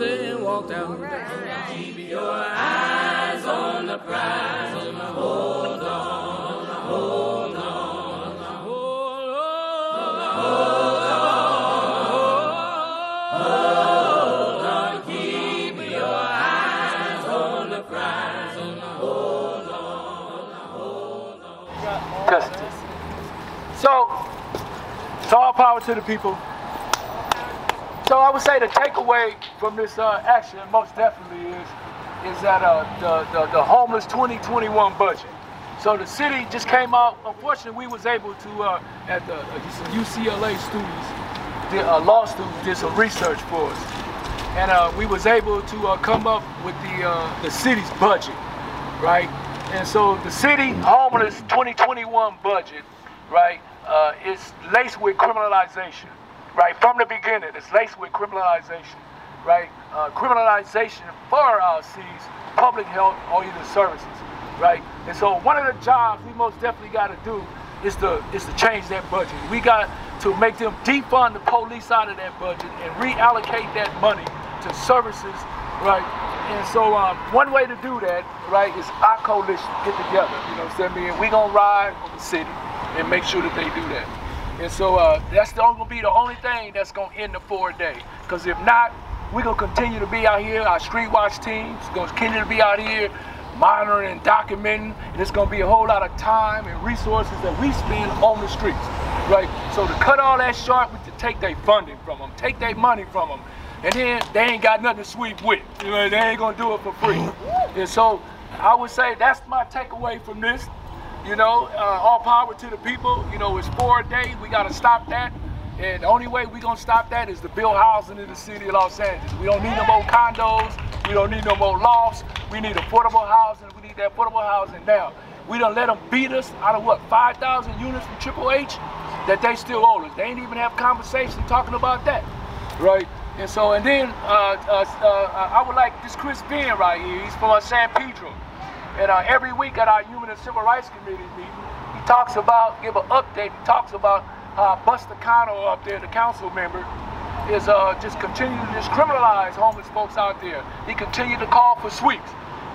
Then walked out. Right. Keep your eyes on the prize and hold on, hold on, hold on, hold on, hold on. Keep your eyes on the prize and hold on, hold on. Justice. So, it's all power to the people. So I would say the takeaway from this action most definitely is that the homeless 2021 budget. So the city just came out. Unfortunately, we was able to at the UCLA students, the law students did some research for us, and we was able to come up with the city's budget, right? And so the city homeless 2021 budget, right, is laced with criminalization. Right, from the beginning, it's laced with criminalization, right? Criminalization for our cities, public health, or either services, right? And so one of the jobs we most definitely got to do is to change that budget. We got to make them defund the police out of that budget and reallocate that money to services, right? And so one way to do that, right, is our coalition get together, you know what I'm saying? We're going to ride on the city and make sure that they do that. And so that's gonna be the only thing that's gonna end the 4 day. Because if not, we're gonna continue to be out here. Our Street Watch team's gonna continue to be out here monitoring and documenting. And it's gonna be a whole lot of time and resources that we spend on the streets, right? So to cut all that short, we to take their funding from them, take their money from them, and then they ain't got nothing to sweep with. You know, they ain't gonna do it for free. And so I would say that's my takeaway from this. You know, all power to the people. You know, it's 4 days. We got to stop that. And the only way we're going to stop that is to build housing in the city of Los Angeles. We don't need no more condos. We don't need no more lofts. We need affordable housing. We need that affordable housing now. We done let them beat us out of, what, 5,000 units from Triple H? that they still owe us. They ain't even have conversation talking about that, right? And so, and then I would like this Chris Ben right here. He's from San Pedro, and every week at our Human and Civil Rights Committee meeting, he talks about, give an update. He talks about how Buster Connor up there, the council member, is just continuing to criminalize homeless folks out there. He continued to call for sweeps.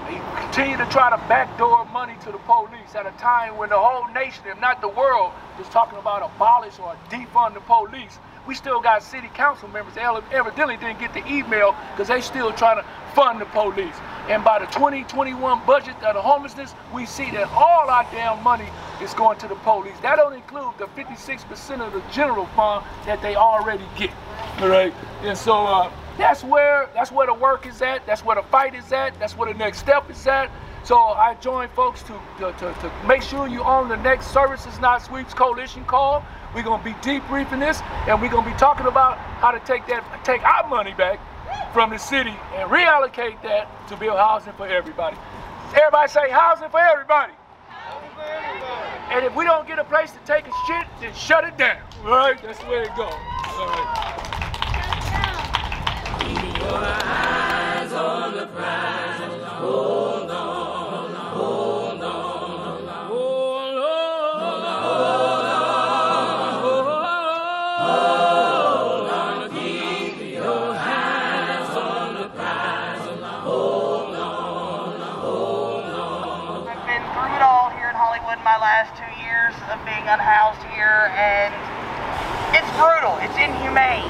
He continued to try to backdoor money to the police at a time when the whole nation, if not the world, is talking about abolish or defund the police. We still got city council members that evidently didn't get the email because they still trying to fund the police. And by the 2021 budget of the homelessness, we see that all our damn money is going to the police. That don't include the 56% of the general fund that they already get. All right. And so that's where the work is at. That's where the fight is at. That's where the next step is at. So I join folks to make sure you own the next Services Not Sweeps Coalition call. We're gonna be debriefing this, and we're gonna be talking about how to take our money back from the city and reallocate that to build housing for everybody. Everybody say housing for everybody. Housing for everybody. And if we don't get a place to take a shit, then shut it down. Right? That's the way it goes. All right. Keep your eyes on the prize. Hold on. My last 2 years of being unhoused here, and it's brutal, it's inhumane,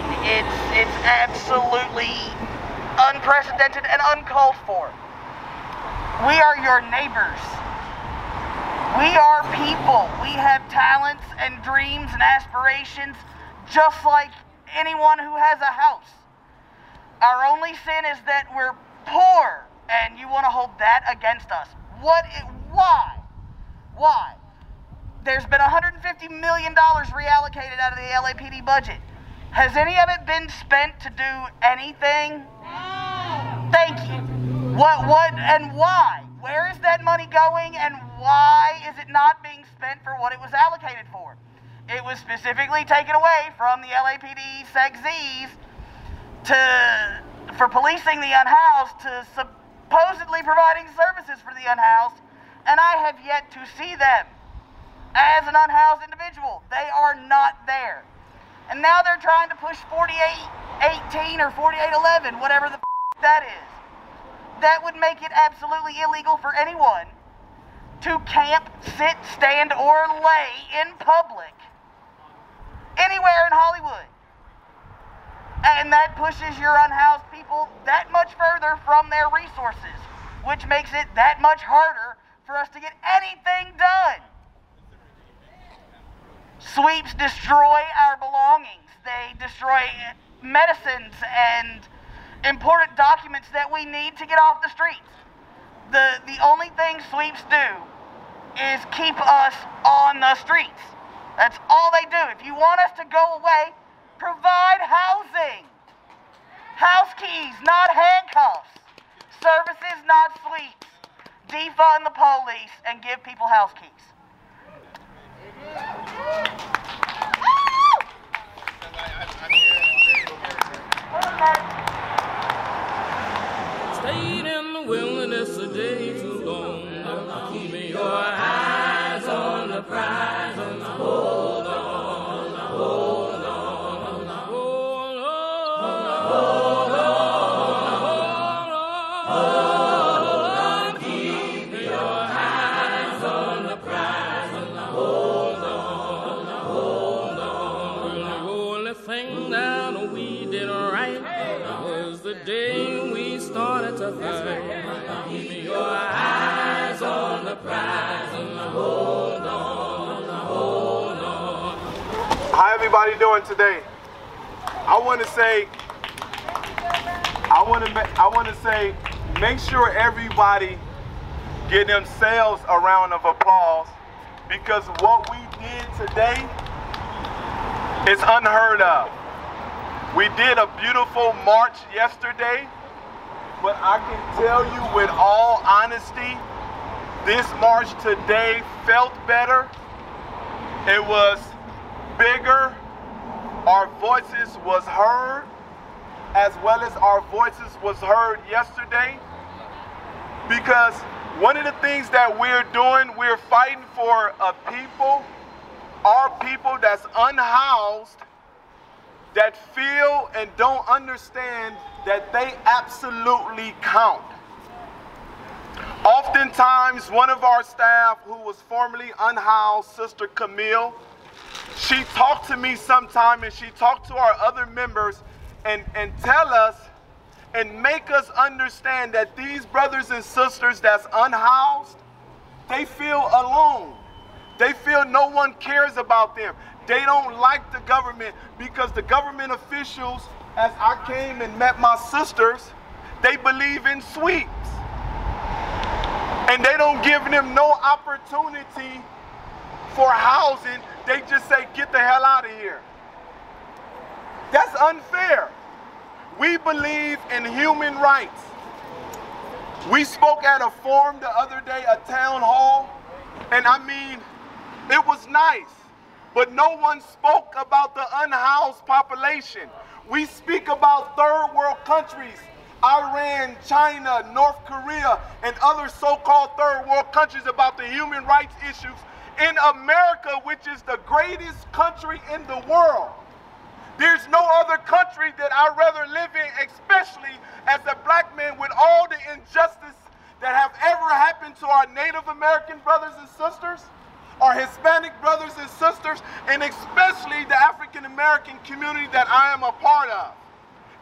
it's absolutely unprecedented and uncalled for. We are your neighbors. We are people. We have talents and dreams and aspirations just like anyone who has a house. Our only sin is that we're poor, and you want to hold that against us. Why? Why? There's been $150 million reallocated out of the LAPD budget. Has any of it been spent to do anything? No. Thank you. What, and why? Where is that money going, and why is it not being spent for what it was allocated for? It was specifically taken away from the LAPD Seg Zs for policing the unhoused to supposedly providing services for the unhoused. And I have yet to see them as an unhoused individual. They are not there. And now they're trying to push 4818 or 4811, whatever the f that is. That would make it absolutely illegal for anyone to camp, sit, stand, or lay in public anywhere in Hollywood. And that pushes your unhoused people that much further from their resources, which makes it that much harder for us to get anything done. Sweeps destroy our belongings. They destroy medicines and important documents that we need to get off the streets. The only thing sweeps do is keep us on the streets. That's all they do. If you want us to go away, provide housing. House keys, not handcuffs. Services, not sweeps. Defund the police and give people house keys. Stayed in the wilderness a day too long. Keep your eyes on the prize. Hold on, hold on, hold on, hold on, hold on. Keep your eyes on the prize and hold on, hold on. How everybody doing today? I want to say, make sure everybody get themselves a round of applause, because what we did today is unheard of. We did a beautiful march yesterday. But I can tell you with all honesty, this march today felt better. It was bigger our voices was heard, as well as our voices was heard yesterday, because one of the things that we're doing, we're fighting for a people, our people that's unhoused, that feel and don't understand that they absolutely count. Oftentimes, one of our staff who was formerly unhoused, Sister Camille, she talked to me sometime and she talked to our other members and tell us and make us understand that these brothers and sisters that's unhoused, they feel alone. They feel no one cares about them. They don't like the government because the government officials, as I came and met my sisters, they believe in sweeps. And they don't give them no opportunity for housing. They just say, get the hell out of here. That's unfair. We believe in human rights. We spoke at a forum the other day, a town hall, and I mean, it was nice, but no one spoke about the unhoused population. We speak about third world countries, Iran, China, North Korea, and other so-called third world countries about the human rights issues. In America, which is the greatest country in the world, there's no other country that I'd rather live in, especially as a black man, with all the injustice that have ever happened to our Native American brothers and sisters, our Hispanic brothers and sisters, and especially the African American community that I am a part of.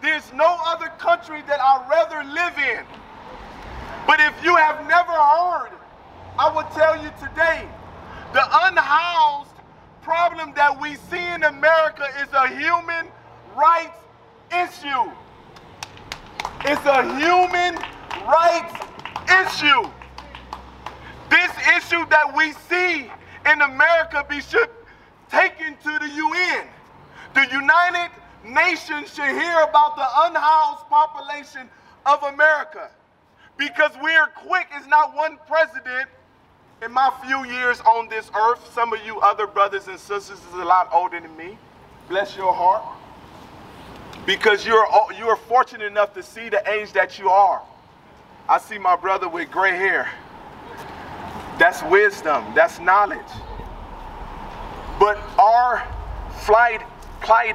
There's no other country that I'd rather live in. But if you have never heard, I will tell you today, the unhoused problem that we see in America is a human rights issue. It's a human rights issue. This issue that we see in America should be taken to the UN. The United Nations should hear about the unhoused population of America, because we're quick. It's not one president. In my few years on this earth, some of you other brothers and sisters is a lot older than me. Bless your heart. Because you're fortunate enough to see the age that you are. I see my brother with gray hair. That's wisdom. That's knowledge. But our plight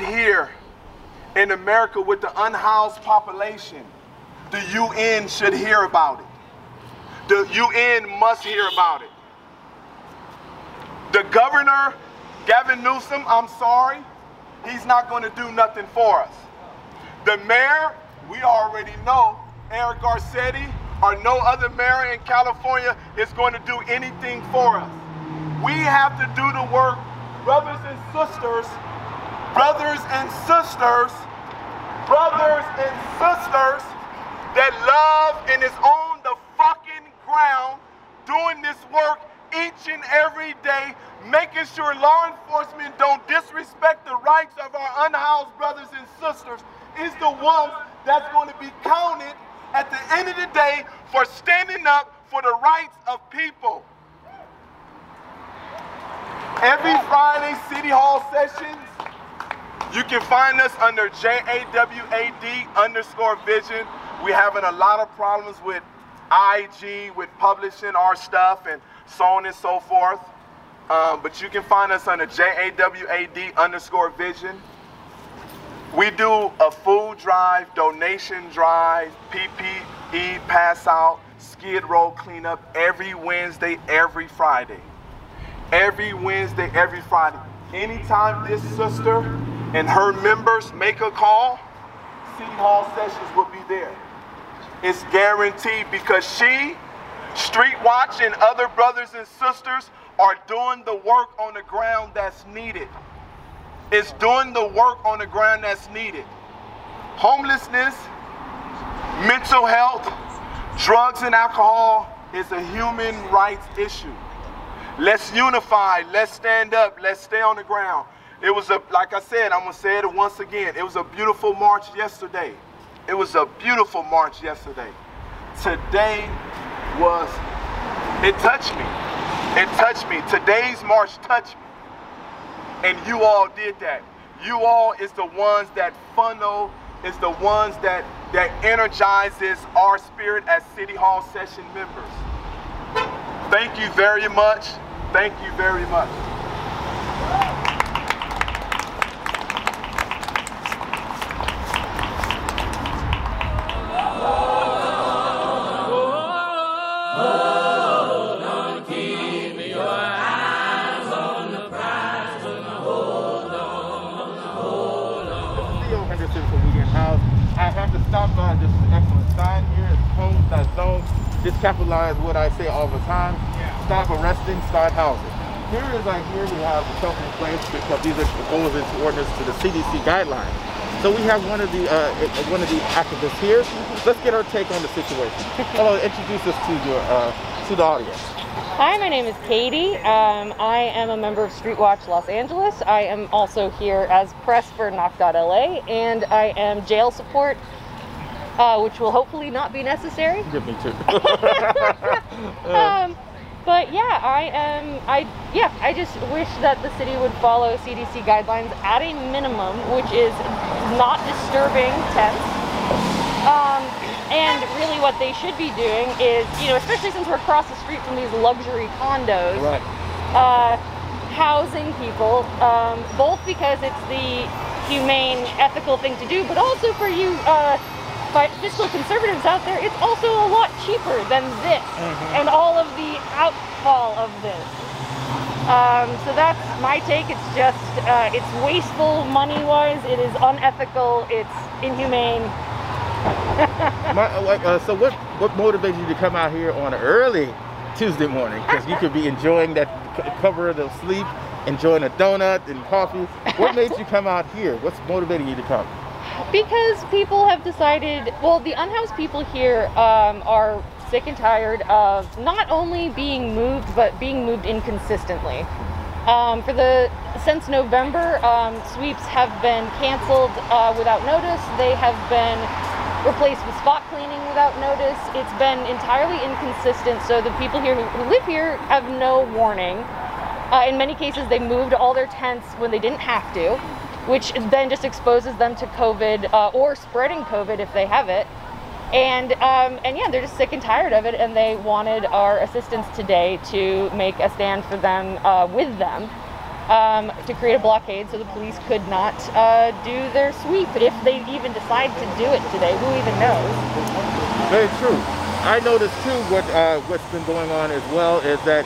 here in America with the unhoused population, the UN should hear about it. The UN must hear about it. The governor, Gavin Newsom, I'm sorry, he's not going to do nothing for us. The mayor, we already know, Eric Garcetti, or no other mayor in California is going to do anything for us. We have to do the work, brothers and sisters that love and is on the fucking ground doing this work each and every day, making sure law enforcement don't disrespect the rights of our unhoused brothers and sisters, is the ones that's going to be counted at the end of the day for standing up for the rights of people. Every Friday City Hall sessions, you can find us under JAWAD_vision. We're having a lot of problems with IG, with publishing our stuff and so on and so forth. But you can find us under JAWAD_vision. We do a food drive, donation drive, PPE pass out, Skid Row cleanup every Wednesday, every Friday. Every Wednesday, every Friday. Anytime this sister and her members make a call, City Hall sessions will be there. It's guaranteed, because she, Street Watch, and other brothers and sisters are doing the work on the ground that's needed. It's doing the work on the ground that's needed. Homelessness, mental health, drugs and alcohol is a human rights issue. Let's unify, let's stand up, let's stay on the ground. It was a, like I said, I'm gonna say it once again, it was a beautiful march yesterday. It was a beautiful march yesterday. Today was, it touched me. It touched me. Today's march touched me. And you all did that. You all is the ones that funnel, is the ones that energizes our spirit as City Hall session members. Thank you very much. Thank you very much. Theo Henderson from Weedian House. I have to stop by this excellent sign here. It's Home Not Zone. This capitalizes what I say all the time. Stop arresting, start housing. Here is like here we have the shelter in place because these are proposals and orders to the CDC guidelines. So we have one of the activists here. Let's get her take on the situation. Hello, introduce us to the audience. Hi, my name is Katie. I am a member of Street Watch Los Angeles. I am also here as press for Knock.LA, and I am jail support. Which will hopefully not be necessary. Give me two. But yeah, I just wish that the city would follow CDC guidelines at a minimum, which is not disturbing temps. And really what they should be doing is, you know, especially since we're across the street from these luxury condos, right. Housing people, both because it's the humane, ethical thing to do, but also for you but fiscal conservatives out there, it's also a lot cheaper than this, and all of the outfall of this. So that's my take. It's just, it's wasteful money-wise, it is unethical, it's inhumane. So what motivated you to come out here on an early Tuesday morning? Because you could be enjoying that cover of the sleep, enjoying a donut and coffee. What made you come out here? What's motivating you to come? Because people have decided, well, the unhoused people here are sick and tired of not only being moved, but being moved inconsistently. Since November, sweeps have been canceled without notice. They have been replaced with spot cleaning without notice. It's been entirely inconsistent, so the people here who live here have no warning. In many cases, they moved all their tents when they didn't have to, which then just exposes them to COVID or spreading COVID if they have it. And yeah, they're just sick and tired of it, and they wanted our assistance today to make a stand for them, with them, to create a blockade so the police could not do their sweep, if they even decide to do it today. Who even knows? Very true. I noticed too what's been going on as well is that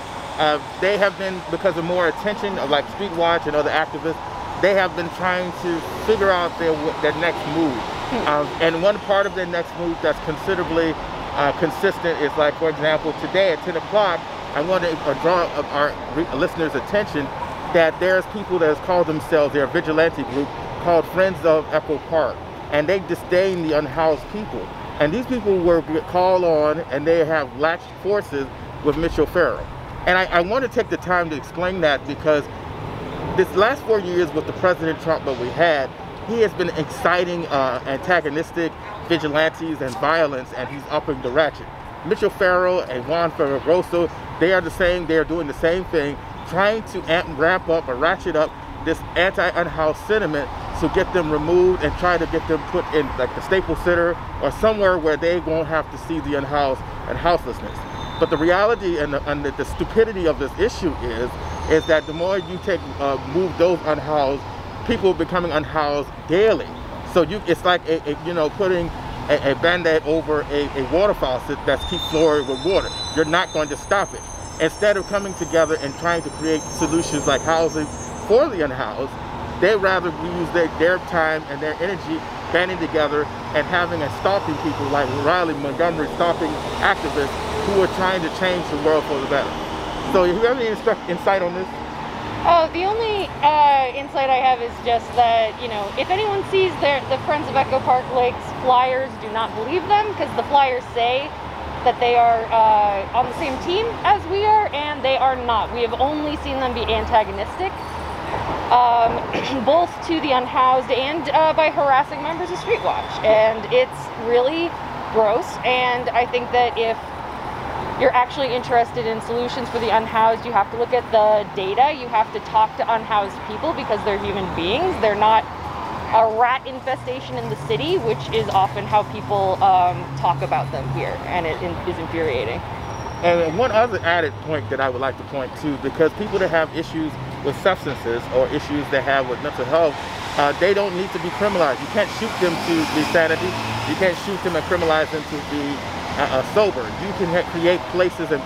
they have been, because of more attention of like Street Watch and other activists, they have been trying to figure out their next move. And one part of their next move that's considerably consistent is, like, for example, today at 10 o'clock, I want to draw our listeners' attention that there's people that has called themselves, they're a vigilante group called Friends of Echo Park, and they disdain the unhoused people. And these people were called on, and they have latched forces with Mitch O'Farrell. And I want to take the time to explain that because this last 4 years with the President Trump that we had, he has been exciting antagonistic vigilantes and violence, and he's upping the ratchet. Mitch O'Farrell and Juan Figueroa, they are doing the same thing, trying to ramp up or ratchet up this anti-unhoused sentiment to get them removed and try to get them put in like the Staples Center or somewhere where they won't have to see the unhoused and houselessness. But the reality and the stupidity of this issue is that the more you move those unhoused, people becoming unhoused daily. So it's like putting a Band-Aid over a water faucet that's keep flooring with water. You're not going to stop it. Instead of coming together and trying to create solutions like housing for the unhoused, they rather use their time and their energy banding together and having and stalking people like Riley Montgomery, stalking activists who are trying to change the world for the better. So you have any insight on this? The only insight I have is just that, you know, if anyone sees the Friends of Echo Park Lake's flyers, do not believe them, because the flyers say that they are on the same team as we are, and they are not. We have only seen them be antagonistic, both to the unhoused and by harassing members of Street Watch. And it's really gross, and I think that if you're actually interested in solutions for the unhoused, you have to look at the data. You have to talk to unhoused people because they're human beings. They're not a rat infestation in the city, which is often how people talk about them here, and it is infuriating. And one other added point that I would like to point to, because people that have issues with substances or issues they have with mental health, they don't need to be criminalized. You can't shoot them to be sanity. You can't shoot them and criminalize them to be sober. You can create places and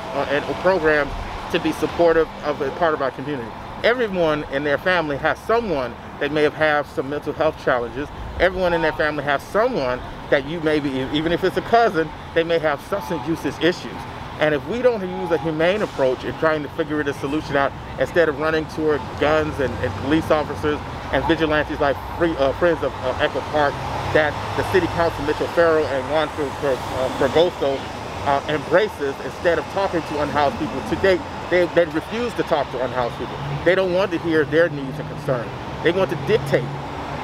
programs to be supportive of a part of our community. Everyone in their family has someone that may have some mental health challenges. Everyone in their family has someone that you may be, even if it's a cousin, they may have substance use issues. And if we don't use a humane approach in trying to figure the solution out, instead of running toward guns and police officers and vigilantes like Friends of Echo Park, that the City Council, Mitch O'Farrell and Juan Figueroa embraces, instead of talking to unhoused people. To date, they refuse to talk to unhoused people. They don't want to hear their needs and concerns. They want to dictate.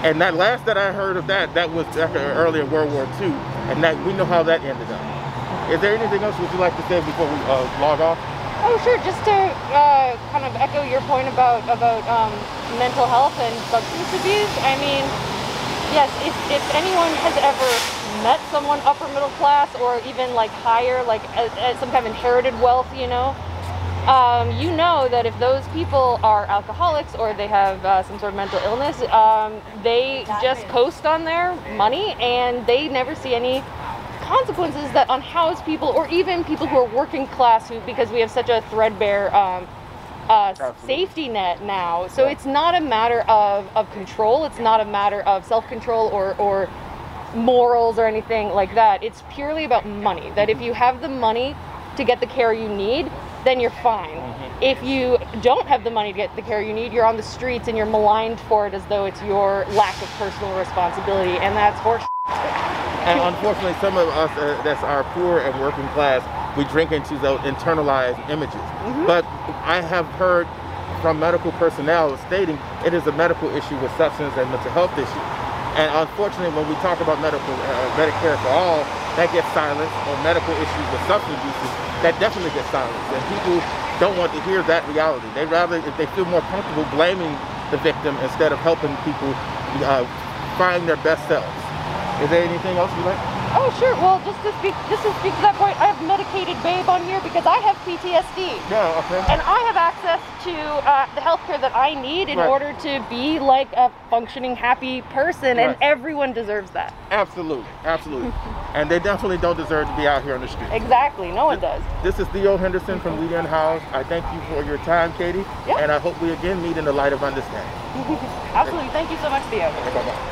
And that last that I heard of that was earlier World War II, and that we know how that ended up. Is there anything else would you like to say before we log off? Oh, sure. Just to kind of echo your point about mental health and substance abuse. I mean, yes, if anyone has ever met someone upper middle class or even like higher, like as some kind of inherited wealth, you know that if those people are alcoholics or they have some sort of mental illness, they just coast on their money and they never see any consequences that unhoused people or even people who are working class, who, because we have such a threadbare safety net now, so it's not a matter of control, it's not a matter of self-control or morals or anything like that. It's purely about money, that if you have the money to get the care you need, then you're fine. If you don't have the money to get the care you need, you're on the streets and you're maligned for it as though it's your lack of personal responsibility, and that's horseshit. And unfortunately, some of us that's our poor and working class, we drink into those internalized images. But I have heard from medical personnel stating it is a medical issue with substance and mental health issue. And unfortunately, when we talk about Medicare for all, that gets silenced, or medical issues with substance abuse, that definitely gets silenced. And people don't want to hear that reality. They rather, if they feel more comfortable blaming the victim instead of helping people find their best selves. Is there anything else you like? Oh, sure. Well, just to speak to that point, I have medicated babe on here because I have PTSD. Yeah, okay. And I have access to the healthcare that I need in order to be like a functioning, happy person, and everyone deserves that. Absolutely, absolutely. And they definitely don't deserve to be out here on the street. Exactly, no one does. This is Theo Henderson from Weedian House. I thank you for your time, Katie, and I hope we again meet in the light of understanding. Absolutely, thank you so much, Theo. Bye-bye.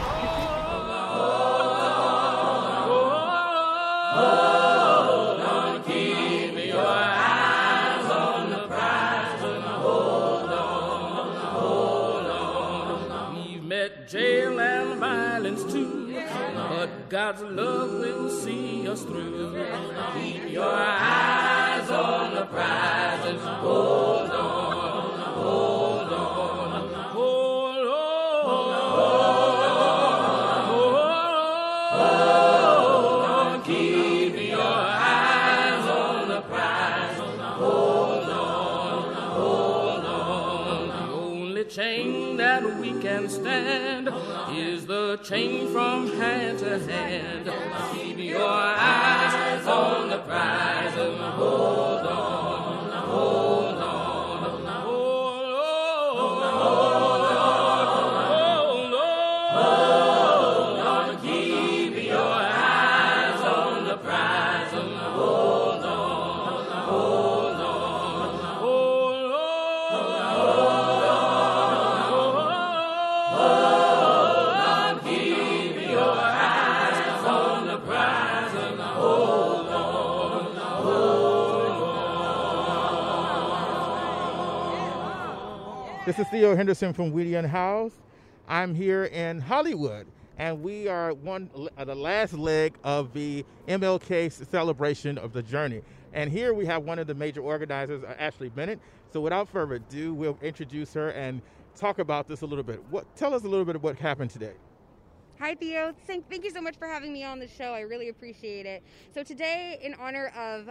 Hold on, keep your eyes on the prize. Hold on, hold on. We've met jail and violence too, but God's love will see us through. Keep your eyes on the prize and hold on, hold on, hold on, hold on. Chain that we can stand is the chain from hand to hand. Keep your eyes on the prize and hold on, hold on, hold on, hold on, hold on. Keep your eyes on the prize and hold on, hold on, hold on. This is Theo Henderson from Weedian House. I'm here in Hollywood, and we are the last leg of the MLK celebration of the journey. And here we have one of the major organizers, Ashley Bennett. So without further ado, we'll introduce her and talk about this a little bit. Tell us a little bit of what happened today. Hi, Theo. Thank you so much for having me on the show. I really appreciate it. So today, in honor of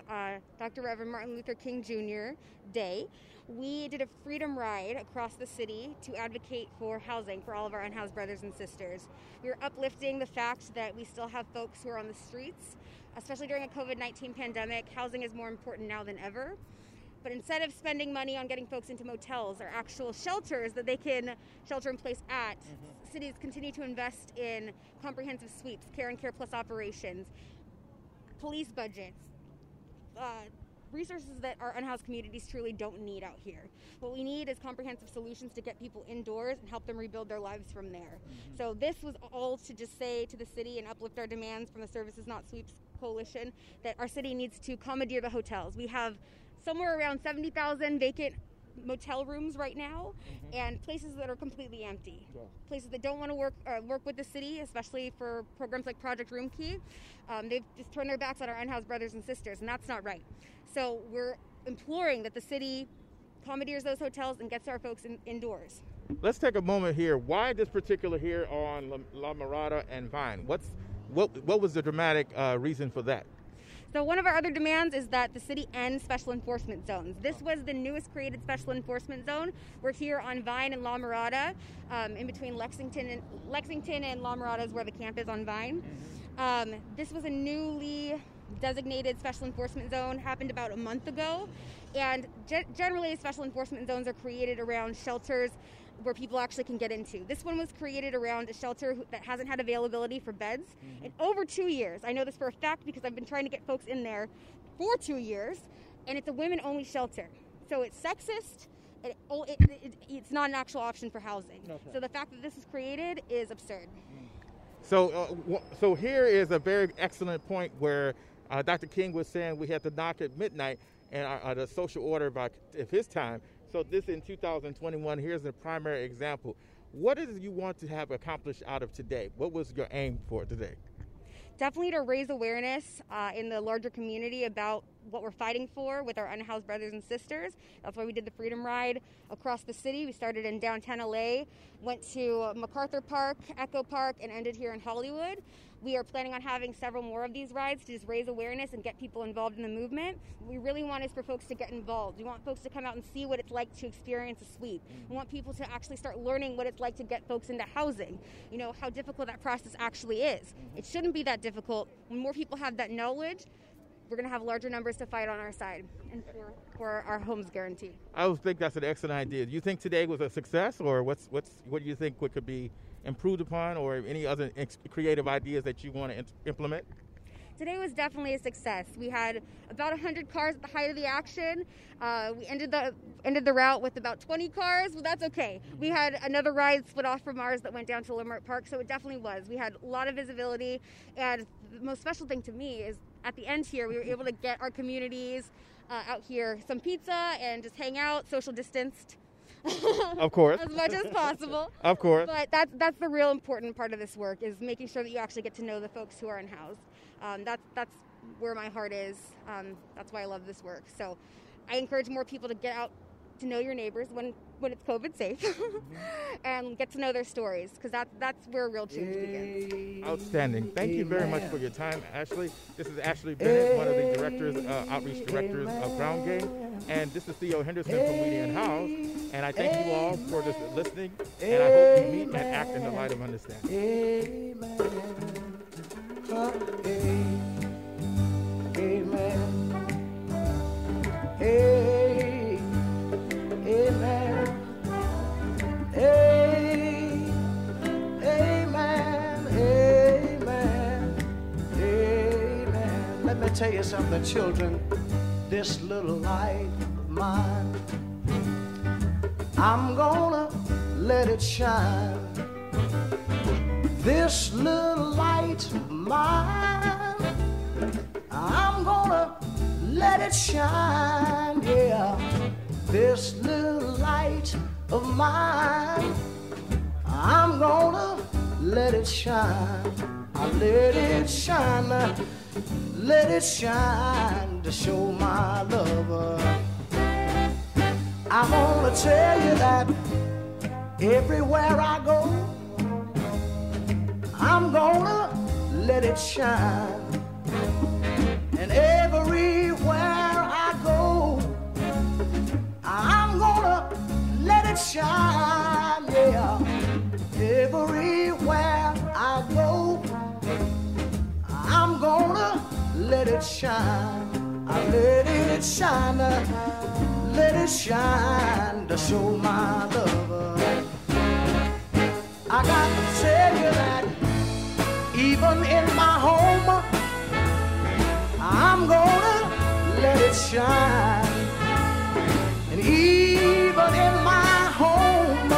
Dr. Reverend Martin Luther King Jr. Day, we did a freedom ride across the city to advocate for housing for all of our unhoused brothers and sisters. We were uplifting the fact that we still have folks who are on the streets, especially during a COVID-19 pandemic. Housing is more important now than ever. But instead of spending money on getting folks into motels or actual shelters that they can shelter in place at, cities continue to invest in comprehensive sweeps, care and care plus operations, police budgets, resources that our unhoused communities truly don't need out here. What we need is comprehensive solutions to get people indoors and help them rebuild their lives from there. So this was all to just say to the city and uplift our demands from the Services Not Sweeps Coalition that our city needs to commandeer the hotels. We have somewhere around 70,000 vacant motel rooms right now, and places that are completely empty. Places that don't want to work with the city, especially for programs like Project Room Key. They've just turned their backs on our unhoused brothers and sisters, and that's not right. So we're imploring that the city commandeers those hotels and gets our folks indoors. Let's take a moment here. Why this particular here on La Mirada and Vine? What was the dramatic reason for that? So one of our other demands is that the city ends special enforcement zones. This was the newest created special enforcement zone. We're here on Vine and La Mirada, in between Lexington and La Mirada is where the camp is on Vine. This was a newly designated special enforcement zone, happened about a month ago. And generally special enforcement zones are created around shelters where people actually can get into. This one was created around a shelter that hasn't had availability for beds in over 2 years. I know this for a fact because I've been trying to get folks in there for 2 years, and it's a women-only shelter. So it's sexist, and it's not an actual option for housing. So the fact that this is created is absurd. So here is a very excellent point where Dr. King was saying we had to knock at midnight and the social order of his time. So this in 2021, here's the primary example. What is you want to have accomplished out of today? What was your aim for today? Definitely to raise awareness in the larger community about what we're fighting for with our unhoused brothers and sisters. That's why we did the Freedom Ride across the city. We started in downtown LA, went to MacArthur Park, Echo Park, and ended here in Hollywood. We are planning on having several more of these rides to just raise awareness and get people involved in the movement. What we really want is for folks to get involved. We want folks to come out and see what it's like to experience a sweep. We want people to actually start learning what it's like to get folks into housing, you know, how difficult that process actually is. It shouldn't be that difficult. When more people have that knowledge, we're going to have larger numbers to fight on our side and for our homes guarantee. I would think that's an excellent idea. Do you think today was a success, or what do you think could be improved upon, or any other creative ideas that you want to implement? Today was definitely a success. We had about 100 cars at the height of the action. We ended the route with about 20 cars, but that's okay. We had another ride split off from ours that went down to Leimert Park, so it definitely was. We had a lot of visibility, and the most special thing to me is at the end here, we were able to get our communities out here some pizza and just hang out, social distanced. Of course. As much as possible. Of course. But that's the real important part of this work, is making sure that you actually get to know the folks who are unhoused. That's where my heart is. That's why I love this work. So I encourage more people to get out to know your neighbors when it's COVID safe and get to know their stories, because that's where real change begins. Outstanding. Thank you very much for your time, Ashley. This is Ashley Bennett, one of the directors, outreach directors of Ground Game. And this is Theo Henderson from Weedian House. And I thank you all for just listening. And I hope you meet and act in the light of understanding. Amen. Let me tell you something, children. This little light of mine, I'm gonna let it shine. This little light of mine, I'm gonna let it shine. Yeah, this little light of mine, I'm gonna let it shine. I let it shine. Let it shine to show my lover. I wanna tell you that everywhere I go, I'm gonna let it shine. And everywhere I go, I'm gonna let it shine, yeah. Everywhere I go, I'm gonna let it shine. I let it shine, let it shine to show my love. I got to tell you that even in my home, I'm gonna let it shine. And even in my home,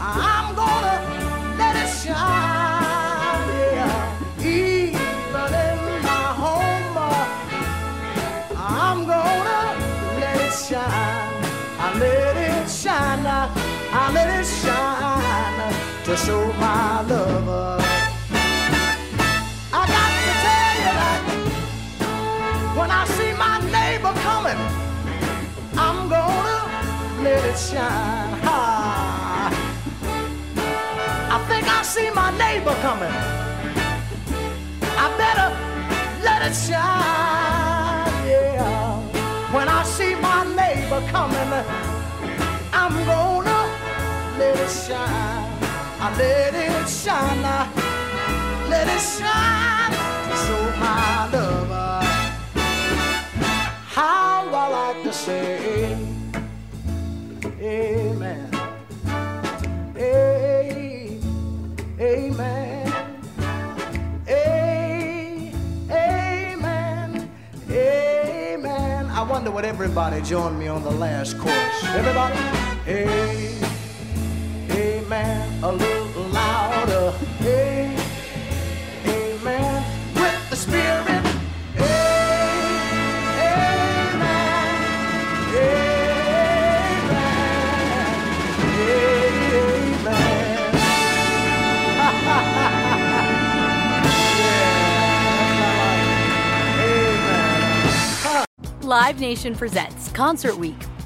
I'm gonna let it shine. Yeah. Even in my home, I'm gonna let it shine. I let it shine. I let it shine to show my love. I got to tell you that when I see my neighbor coming, I'm gonna let it shine. Ha. I think I see my neighbor coming. I better let it shine, yeah. When I see my neighbor coming, I'm gonna let it shine. I let it shine. I let it shine. So my lover, how I like to say amen, amen, amen, amen. I wonder would everybody join me on the last chorus. Everybody, amen. Amen, a little louder. Hey, amen, with the Spirit. Hey, amen, amen, amen. Yeah, amen. Live Nation presents Concert Week.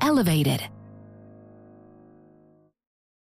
Elevated.